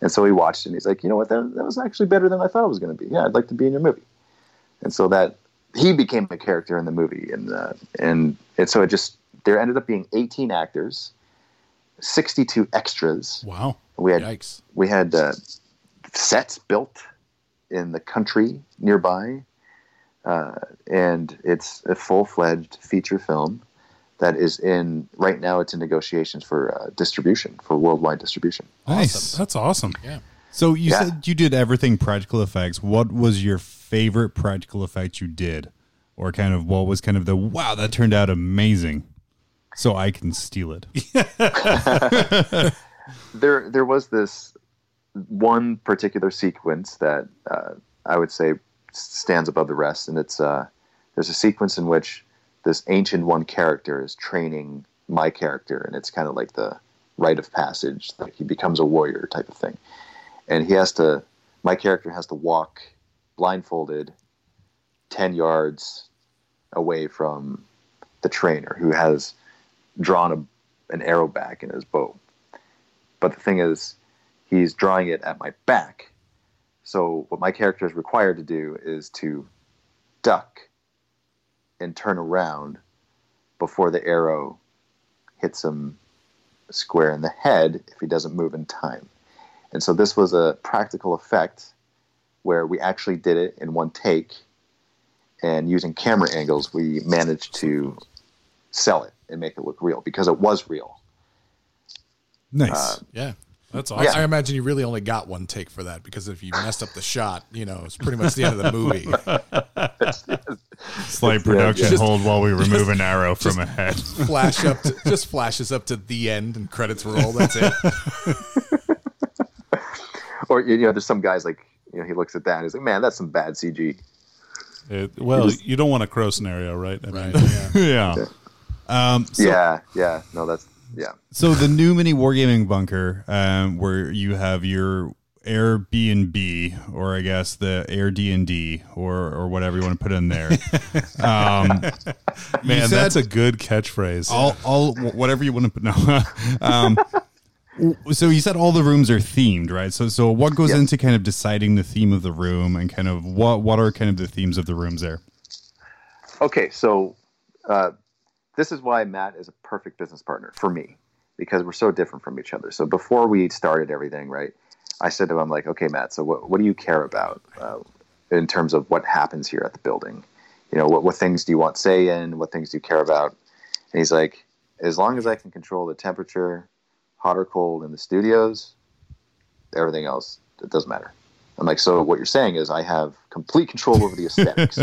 And so he watched it, and he's like, you know what? That was actually better than I thought it was going to be. Yeah, I'd like to be in your movie. And so that... he became a character in the movie, and so it just, there ended up being 18 actors, 62 extras. Wow! We had sets built in the country nearby, and it's a full-fledged feature film that is in right now. It's in negotiations for distribution, for worldwide distribution. Nice, awesome. That's awesome. Yeah. So you said you did everything practical effects. What was your favorite practical effect you did, or kind of what was kind of the wow that turned out amazing, so I can steal it? there was this one particular sequence that I would say stands above the rest, and it's there's a sequence in which this ancient one character is training my character, and it's kind of like the rite of passage, like he becomes a warrior type of thing, and my character has to walk blindfolded 10 yards away from the trainer who has drawn an arrow back in his bow. But the thing is, he's drawing it at my back. So what my character is required to do is to duck and turn around before the arrow hits him square in the head if he doesn't move in time. And so this was a practical effect where we actually did it in one take, and using camera angles, we managed to sell it and make it look real because it was real. Nice. Yeah. That's awesome. Yeah. I imagine you really only got one take for that, because if you messed up the shot, you know, it's pretty much the end of the movie. Slight production hold while we remove an arrow from a head. Just flashes up to the end and credits roll. That's it. Or, you know, there's some guys like, you know, he looks at that and he's like, man, that's some bad CG. You don't want a crow scenario, right? I mean, yeah. Yeah. No, that's... Yeah. So the new mini wargaming bunker, where you have your Airbnb, or I guess the Air D&D, or whatever you want to put in there. Man, that's a good catchphrase. All whatever you want to put. No. So you said all the rooms are themed, right? So what goes into kind of deciding the theme of the room, and kind of what are kind of the themes of the rooms there? Okay, so. This is why Matt is a perfect business partner for me, because we're so different from each other. So before we started everything, right, I said to him, I'm like, okay, Matt, so what do you care about in terms of what happens here at the building? You know, what things do you want say in? What things do you care about? And he's like, as long as I can control the temperature, hot or cold in the studios, everything else, it doesn't matter. I'm like, so what you're saying is I have complete control over the aesthetics.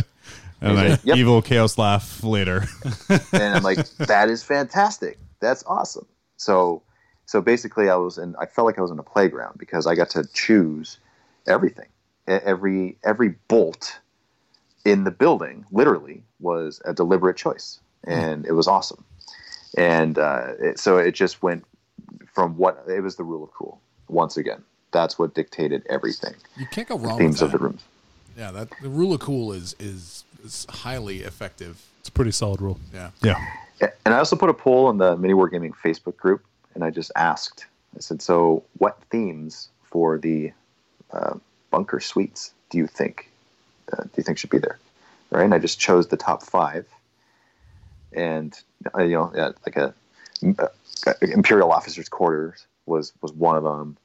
And like, yep. Evil chaos laugh later. And I'm like, that is fantastic. That's awesome. So basically I felt like I was in a playground, because I got to choose everything. Every bolt in the building literally was a deliberate choice, and it was awesome. And so it just went from it was the rule of cool. Once again, that's what dictated everything. You can't go wrong with that. Themes of the rooms. Yeah, the rule of cool is highly effective. It's a pretty solid rule. Yeah. And I also put a poll on the Mini Wargaming Facebook group, and I just asked. I said, so what themes for the bunker suites do you think should be there? Right? And I just chose the top 5, and you know, like a Imperial Officers' Quarters was one of them.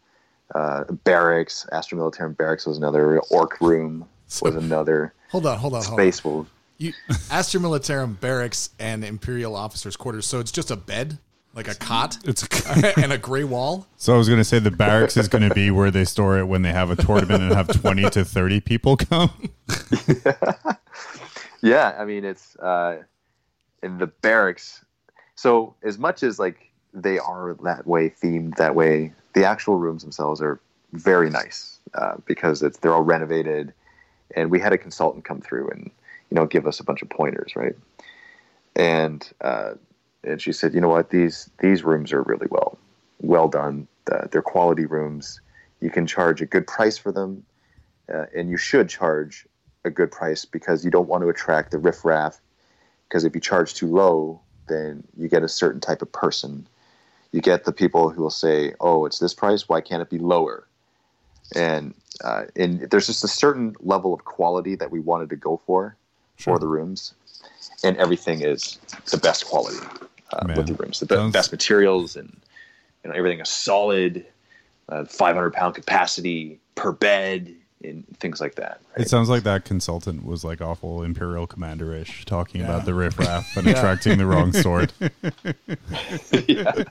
Barracks, Astromilitarian Barracks was another. Orc Room was another. Hold on. Space Wolf. Astromilitarium Barracks and Imperial Officers' Quarters. So it's just a bed, like a cot, and a gray wall. So I was going to say the barracks is going to be where they store it when they have a tournament and have 20 to 30 people come. Yeah, I mean, it's in the barracks. So as much as like they are that way, themed that way, the actual rooms themselves are very nice because they're all renovated. And we had a consultant come through and, you know, give us a bunch of pointers, right? And she said, you know what, these rooms are really well done. They're quality rooms. You can charge a good price for them, and you should charge a good price because you don't want to attract the riffraff. Because if you charge too low, then you get a certain type of person. You get the people who will say, oh, it's this price, why can't it be lower? And there's just a certain level of quality that we wanted to go for the rooms. And everything is the best quality with the rooms. The best materials, and you know, everything is solid, 500-pound capacity per bed, and things like that. Right? It sounds like that consultant was like awful Imperial Commander-ish, talking about the riffraff and attracting the wrong sort. Yeah.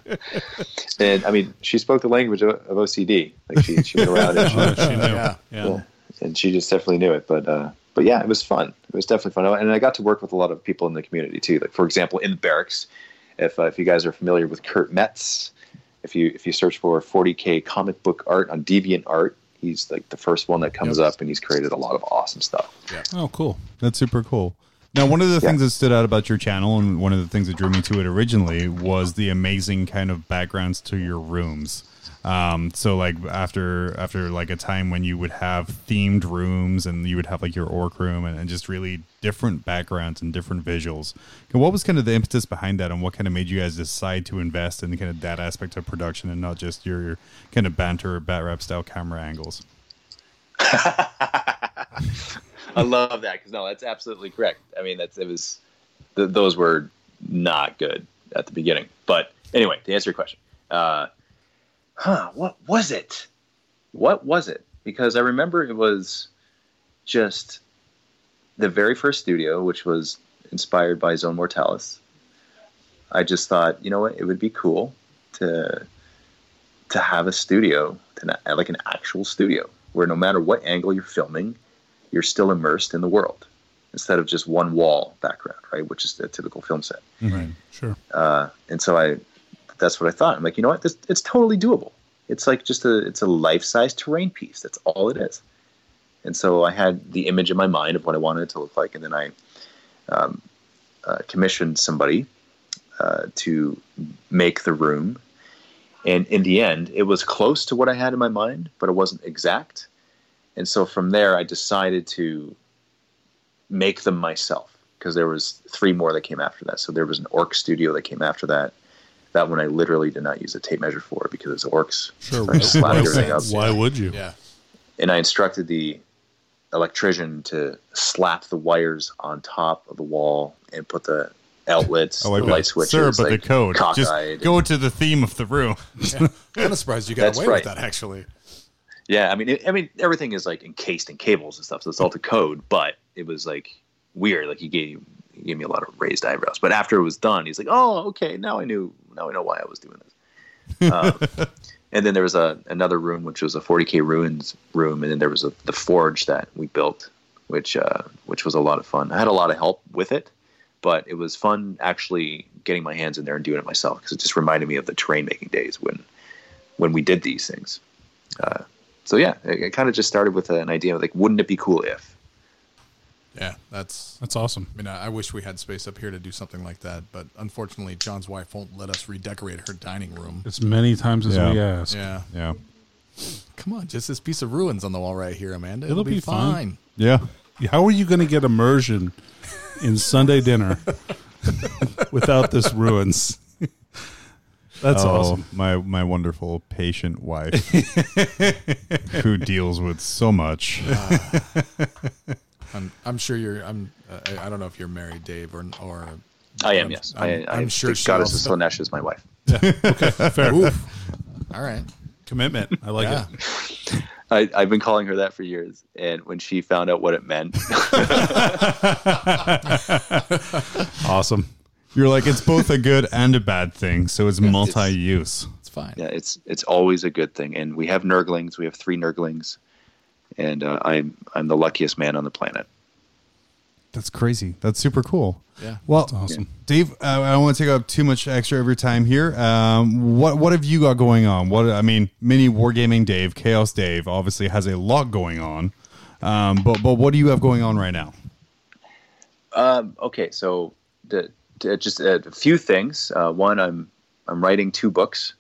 And I mean, she spoke the language of OCD. Like she went around and she knew. Yeah. Cool. And she just definitely knew it. But yeah, it was fun. It was definitely fun. And I got to work with a lot of people in the community too. Like for example, in the barracks, if you guys are familiar with Kurt Metz, if you search for 40k comic book art on DeviantArt, he's like the first one that comes up, and he's created a lot of awesome stuff. Yeah. Oh, cool. That's super cool. Now, one of the things that stood out about your channel, and one of the things that drew me to it originally, was the amazing kind of backgrounds to your rooms. So like after like a time when you would have themed rooms and you would have like your orc room and just really different backgrounds and different visuals. And what was kind of the impetus behind that, and what kind of made you guys decide to invest in kind of that aspect of production and not just your kind of banter or bat rap style camera angles? I love that, because no, that's absolutely correct. I mean, those were not good at the beginning. But anyway, to answer your question, What was it? Because I remember it was just the very first studio, which was inspired by Zone Mortalis. I just thought, you know what, it would be cool to have a studio, like an actual studio, where no matter what angle you're filming, you're still immersed in the world, instead of just one wall background, right, which is a typical film set. Right, sure. And so that's what I thought. I'm like, you know what? It's totally doable. It's like it's a life-size terrain piece. That's all it is. And so I had the image in my mind of what I wanted it to look like, and then I commissioned somebody to make the room. And in the end, it was close to what I had in my mind, but it wasn't exact. And so from there, I decided to make them myself, because there was 3 more that came after that. So there was an orc studio that came after that. That one I literally did not use a tape measure for, because it's orcs. Sure, so I just slapped everything up. Why would you? Yeah. And I instructed the electrician to slap the wires on top of the wall and put the outlets, light switches. Sir, but the code. Just go to the theme of the room. Yeah. Kind of surprised you got away with that, actually. Yeah, I mean, everything is like encased in cables and stuff, so it's all the code. But it was like weird. Like he gave me a lot of raised eyebrows. But after it was done, he's like, "Oh, okay, now I knew. Now I know why I was doing this." And then there was another room, which was a 40k ruins room, and then there was the forge that we built, which was a lot of fun. I had a lot of help with it, but it was fun actually getting my hands in there and doing it myself, because it just reminded me of the terrain making days when we did these things. So yeah, it kind of just started with an idea of like, wouldn't it be cool if? Yeah, that's awesome. I mean, I wish we had space up here to do something like that, but unfortunately, John's wife won't let us redecorate her dining room as many times as we ask. Yeah, yeah. Come on, just this piece of ruins on the wall right here, Amanda. It'll be fine. Yeah. How are you going to get immersion in Sunday dinner without this ruins? That's awesome. My wonderful patient wife, who deals with so much. I'm sure you're. I don't know if you're married, Dave, or. I am. Yes, I'm sure. Goddess of Slanesh is my wife. Yeah. Okay, fair. Oof. All right, commitment. I like it. I've been calling her that for years, and when she found out what it meant, awesome. You're like, it's both a good and a bad thing, so it's multi-use. It's fine. Yeah, it's always a good thing, and we have Nurglings. We have 3 Nurglings. And I'm the luckiest man on the planet. That's crazy. That's super cool. Yeah. Well, that's awesome. Dave, I don't want to take up too much extra of your time here. What have you got going on? Mini Wargaming Dave, Chaos Dave obviously has a lot going on. But what do you have going on right now? Okay, so just a few things. One, I'm writing 2 books.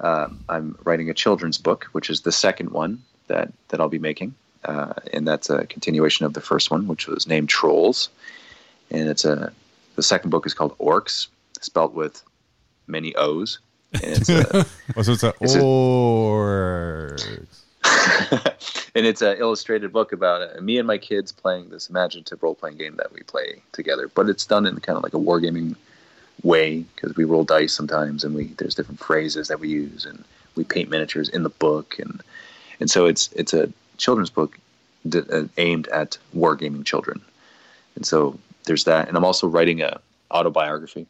I'm writing a children's book, which is the second one that I'll be making, and that's a continuation of the first one, which was named Trolls, and the second book is called Orcs, spelt with many O's, and and it's an illustrated book about me and my kids playing this imaginative role-playing game that we play together, but it's done in kind of like a wargaming way, because we roll dice sometimes, and there's different phrases that we use, and we paint miniatures in the book, and so it's a children's book aimed at wargaming children. And so there's that. And I'm also writing a autobiography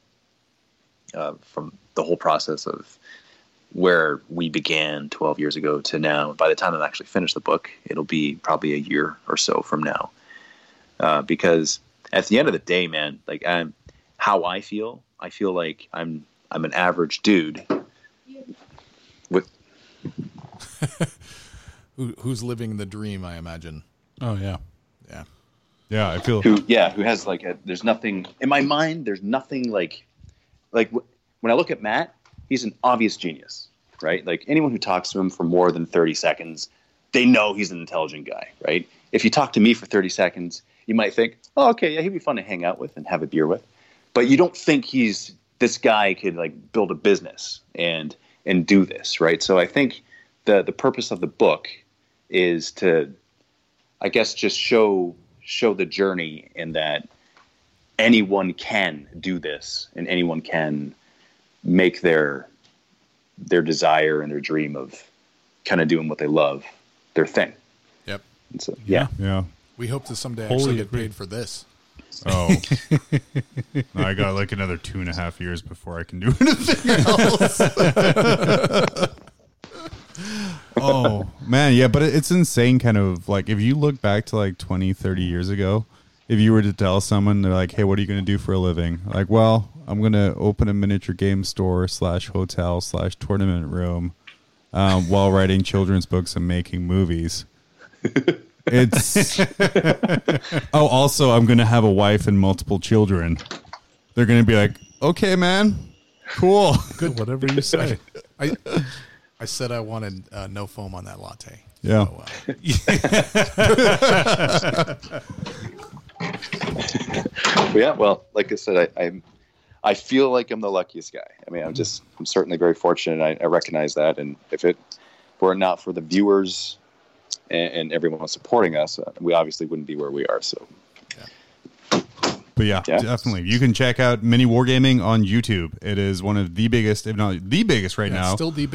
from the whole process of where we began 12 years ago to now. By the time I actually finish the book, it'll be probably a year or so from now. Because at the end of the day, man, like how I feel like I'm an average dude with... Who's living the dream, I imagine. Oh, yeah. Yeah. Yeah, I feel... Who has, like, there's nothing... In my mind, there's nothing, like... Like, when I look at Matt, he's an obvious genius. right? Like, anyone who talks to him for more than 30 seconds, they know he's an intelligent guy, right? If you talk to me for 30 seconds, you might think, oh, okay, yeah, he'd be fun to hang out with and have a beer with. But you don't think he's, this guy could, like, build a business and do this, right? So I think the purpose of the book is to, I guess, just show the journey in that anyone can do this and anyone can make their desire and their dream of kind of doing what they love their thing. Yep. And so, yeah. We hope to someday actually get paid for this. Oh, no, I got like another 2.5 years before I can do anything else. Oh man. Yeah. But it's insane. Kind of like, if you look back to like 20, 30 years ago, if you were to tell someone, they're like, hey, what are you going to do for a living? Like, well, I'm going to open a miniature game store /hotel/tournament room while writing children's books and making movies. It's oh, also, I'm going to have a wife and multiple children. They're going to be like, okay, man, cool. Good, whatever you say. I said I wanted no foam on that latte. Yeah. So, yeah, well, like I said, I feel like I'm the luckiest guy. I mean, I'm certainly very fortunate. I recognize that. And if it were not for the viewers and everyone supporting us, we obviously wouldn't be where we are. So, yeah. But yeah, definitely. You can check out Mini Wargaming on YouTube. It is one of the biggest, if not the biggest now. Still the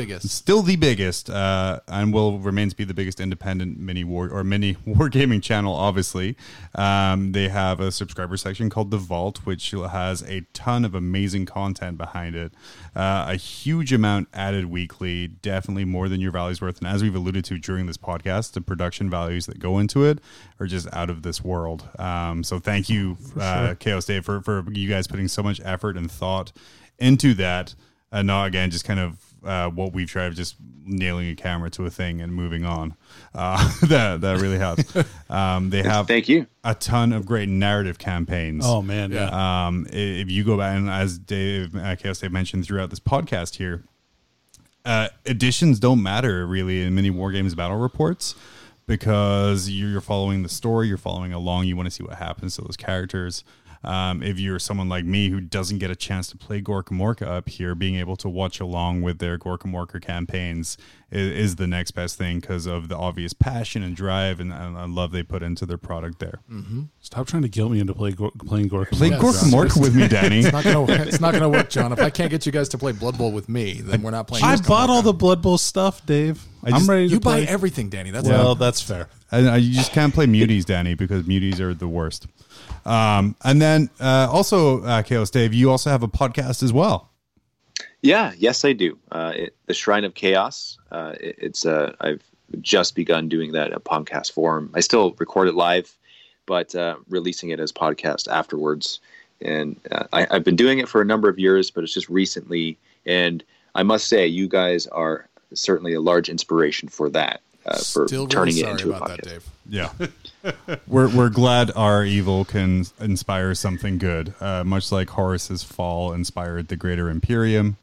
biggest. And will remain to be the biggest independent Mini Wargaming channel, obviously. They have a subscriber section called The Vault, which has a ton of amazing content behind it. A huge amount added weekly, definitely more than your value's worth. And as we've alluded to during this podcast, the production values that go into it are just out of this world. So thank you, Chaos Dave, for you guys putting so much effort and thought into that. And now, again, just kind of what we've tried, just nailing a camera to a thing and moving on. That really helps. They have a ton of great narrative campaigns. Oh man. Yeah. If you go back, and as Chaos Dave mentioned throughout this podcast here, editions don't matter really in Mini Wargames battle reports, because you're following the story, you're following along. You want to see what happens to those characters. If you're someone like me who doesn't get a chance to play Gorkamorka up here, being able to watch along with their Gorkamorka campaigns is the next best thing because of the obvious passion and drive and love they put into their product there. Mm-hmm. Stop trying to guilt me into playing Gorkamorka. Play Gorkamorka with me, Danny. It's not going to work, John. If I can't get you guys to play Blood Bowl with me, then we're not playing. I bought all the Blood Bowl stuff, Dave. I'm ready to play. You buy everything, Danny. That's fair. And you just can't play muties, Danny, because muties are the worst. And then also, Chaos Dave, you also have a podcast as well. Yeah, yes, I do. The Shrine of Chaos. I've just begun doing that in podcast form. I still record it live, but releasing it as podcast afterwards. And I've been doing it for a number of years, but it's just recently. And I must say, you guys are certainly a large inspiration for that. For still turning really it into a podcast. That, Dave. Yeah. We're glad our evil can inspire something good, much like Horus's fall inspired the Greater Imperium.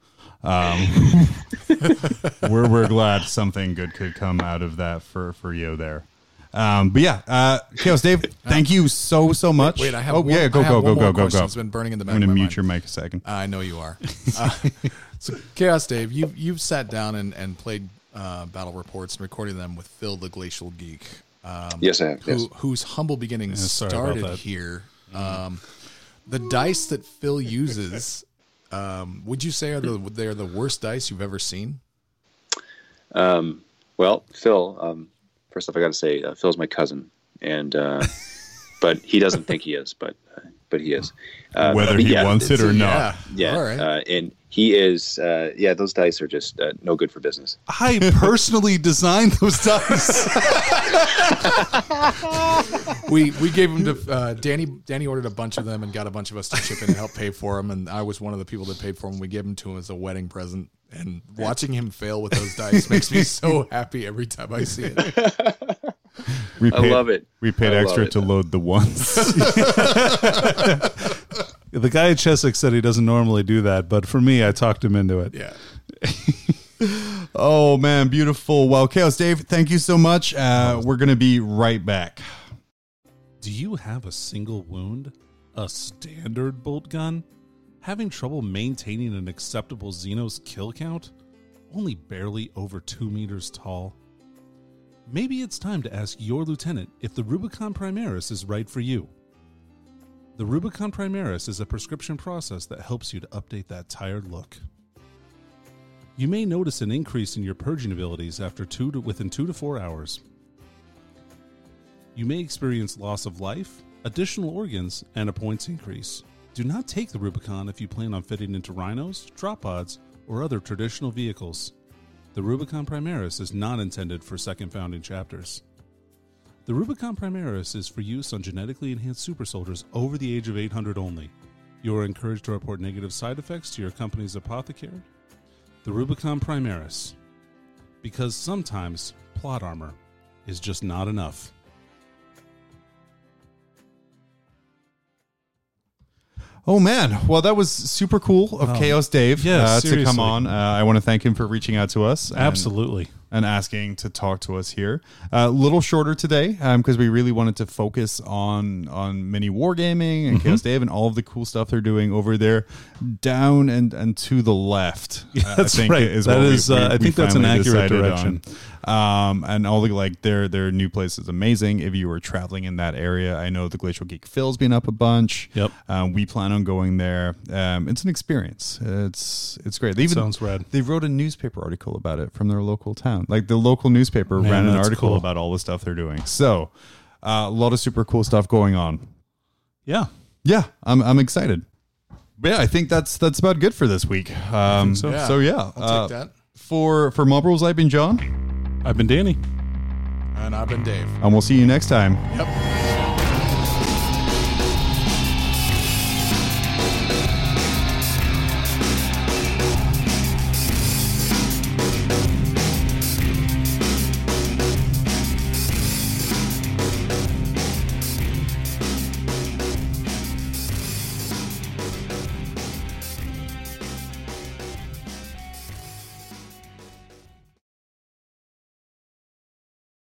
We're glad something good could come out of that for you there. But yeah, Chaos Dave, thank you so much. Wait, I have one more question. It's been burning in the back of my mind. I'm going to mute your mic a second. I know you are. So Chaos Dave, you've sat down and played battle reports and recording them with Phil, the Glacial Geek. Yes, I have. Whose humble beginnings started here. The dice that Phil uses, would you say they are the worst dice you've ever seen? Well, Phil, first off, I got to say Phil's my cousin, and but he doesn't think he is, but he is. Whether he wants it or not. Yeah. All right. And he is, those dice are just no good for business. I personally designed those dice. We gave them to Danny. Danny ordered a bunch of them and got a bunch of us to chip in and help pay for them. And I was one of the people that paid for them. We gave them to him as a wedding present. And watching him fail with those dice makes me so happy every time I see it. I love it. We paid extra to load the ones. The guy at Cheswick said he doesn't normally do that, but for me, I talked him into it. Yeah. Oh, man. Beautiful. Well, Chaos Dave, thank you so much. We're going to be right back. Do you have a single wound? A standard bolt gun? Having trouble maintaining an acceptable Xenos kill count? Only barely over 2 meters tall? Maybe it's time to ask your lieutenant if the Rubicon Primaris is right for you. The Rubicon Primaris is a prescription process that helps you to update that tired look. You may notice an increase in your purging abilities after within 2 to 4 hours. You may experience loss of life, additional organs, and a points increase. Do not take the Rubicon if you plan on fitting into rhinos, drop pods, or other traditional vehicles. The Rubicon Primaris is not intended for second founding chapters. The Rubicon Primaris is for use on genetically enhanced super soldiers over the age of 800 only. You are encouraged to report negative side effects to your company's apothecary. The Rubicon Primaris, because sometimes plot armor is just not enough. Oh, man. Well, that was super cool of Chaos Dave to come on. I want to thank him for reaching out to us. Absolutely. And asking to talk to us here. A little shorter today because we really wanted to focus on Mini Wargaming and Chaos Dave and all of the cool stuff they're doing over there down and to the left. Yeah, that's right. I think that's an accurate direction. And all the their new place is amazing. If you were traveling in that area, I know the Glacial Geek Phil's been up a bunch. Yep. We plan on going there. It's an experience. It's great. Sounds rad. They wrote a newspaper article about it from their local town. Like the local newspaper ran an article about all the stuff they're doing. So a lot of super cool stuff going on. Yeah. Yeah. I'm excited. But yeah. I think that's about good for this week. So yeah. I'll take that. For Mob Rules, I've been John. I've been Danny. And I've been Dave. And we'll see you next time. Yep.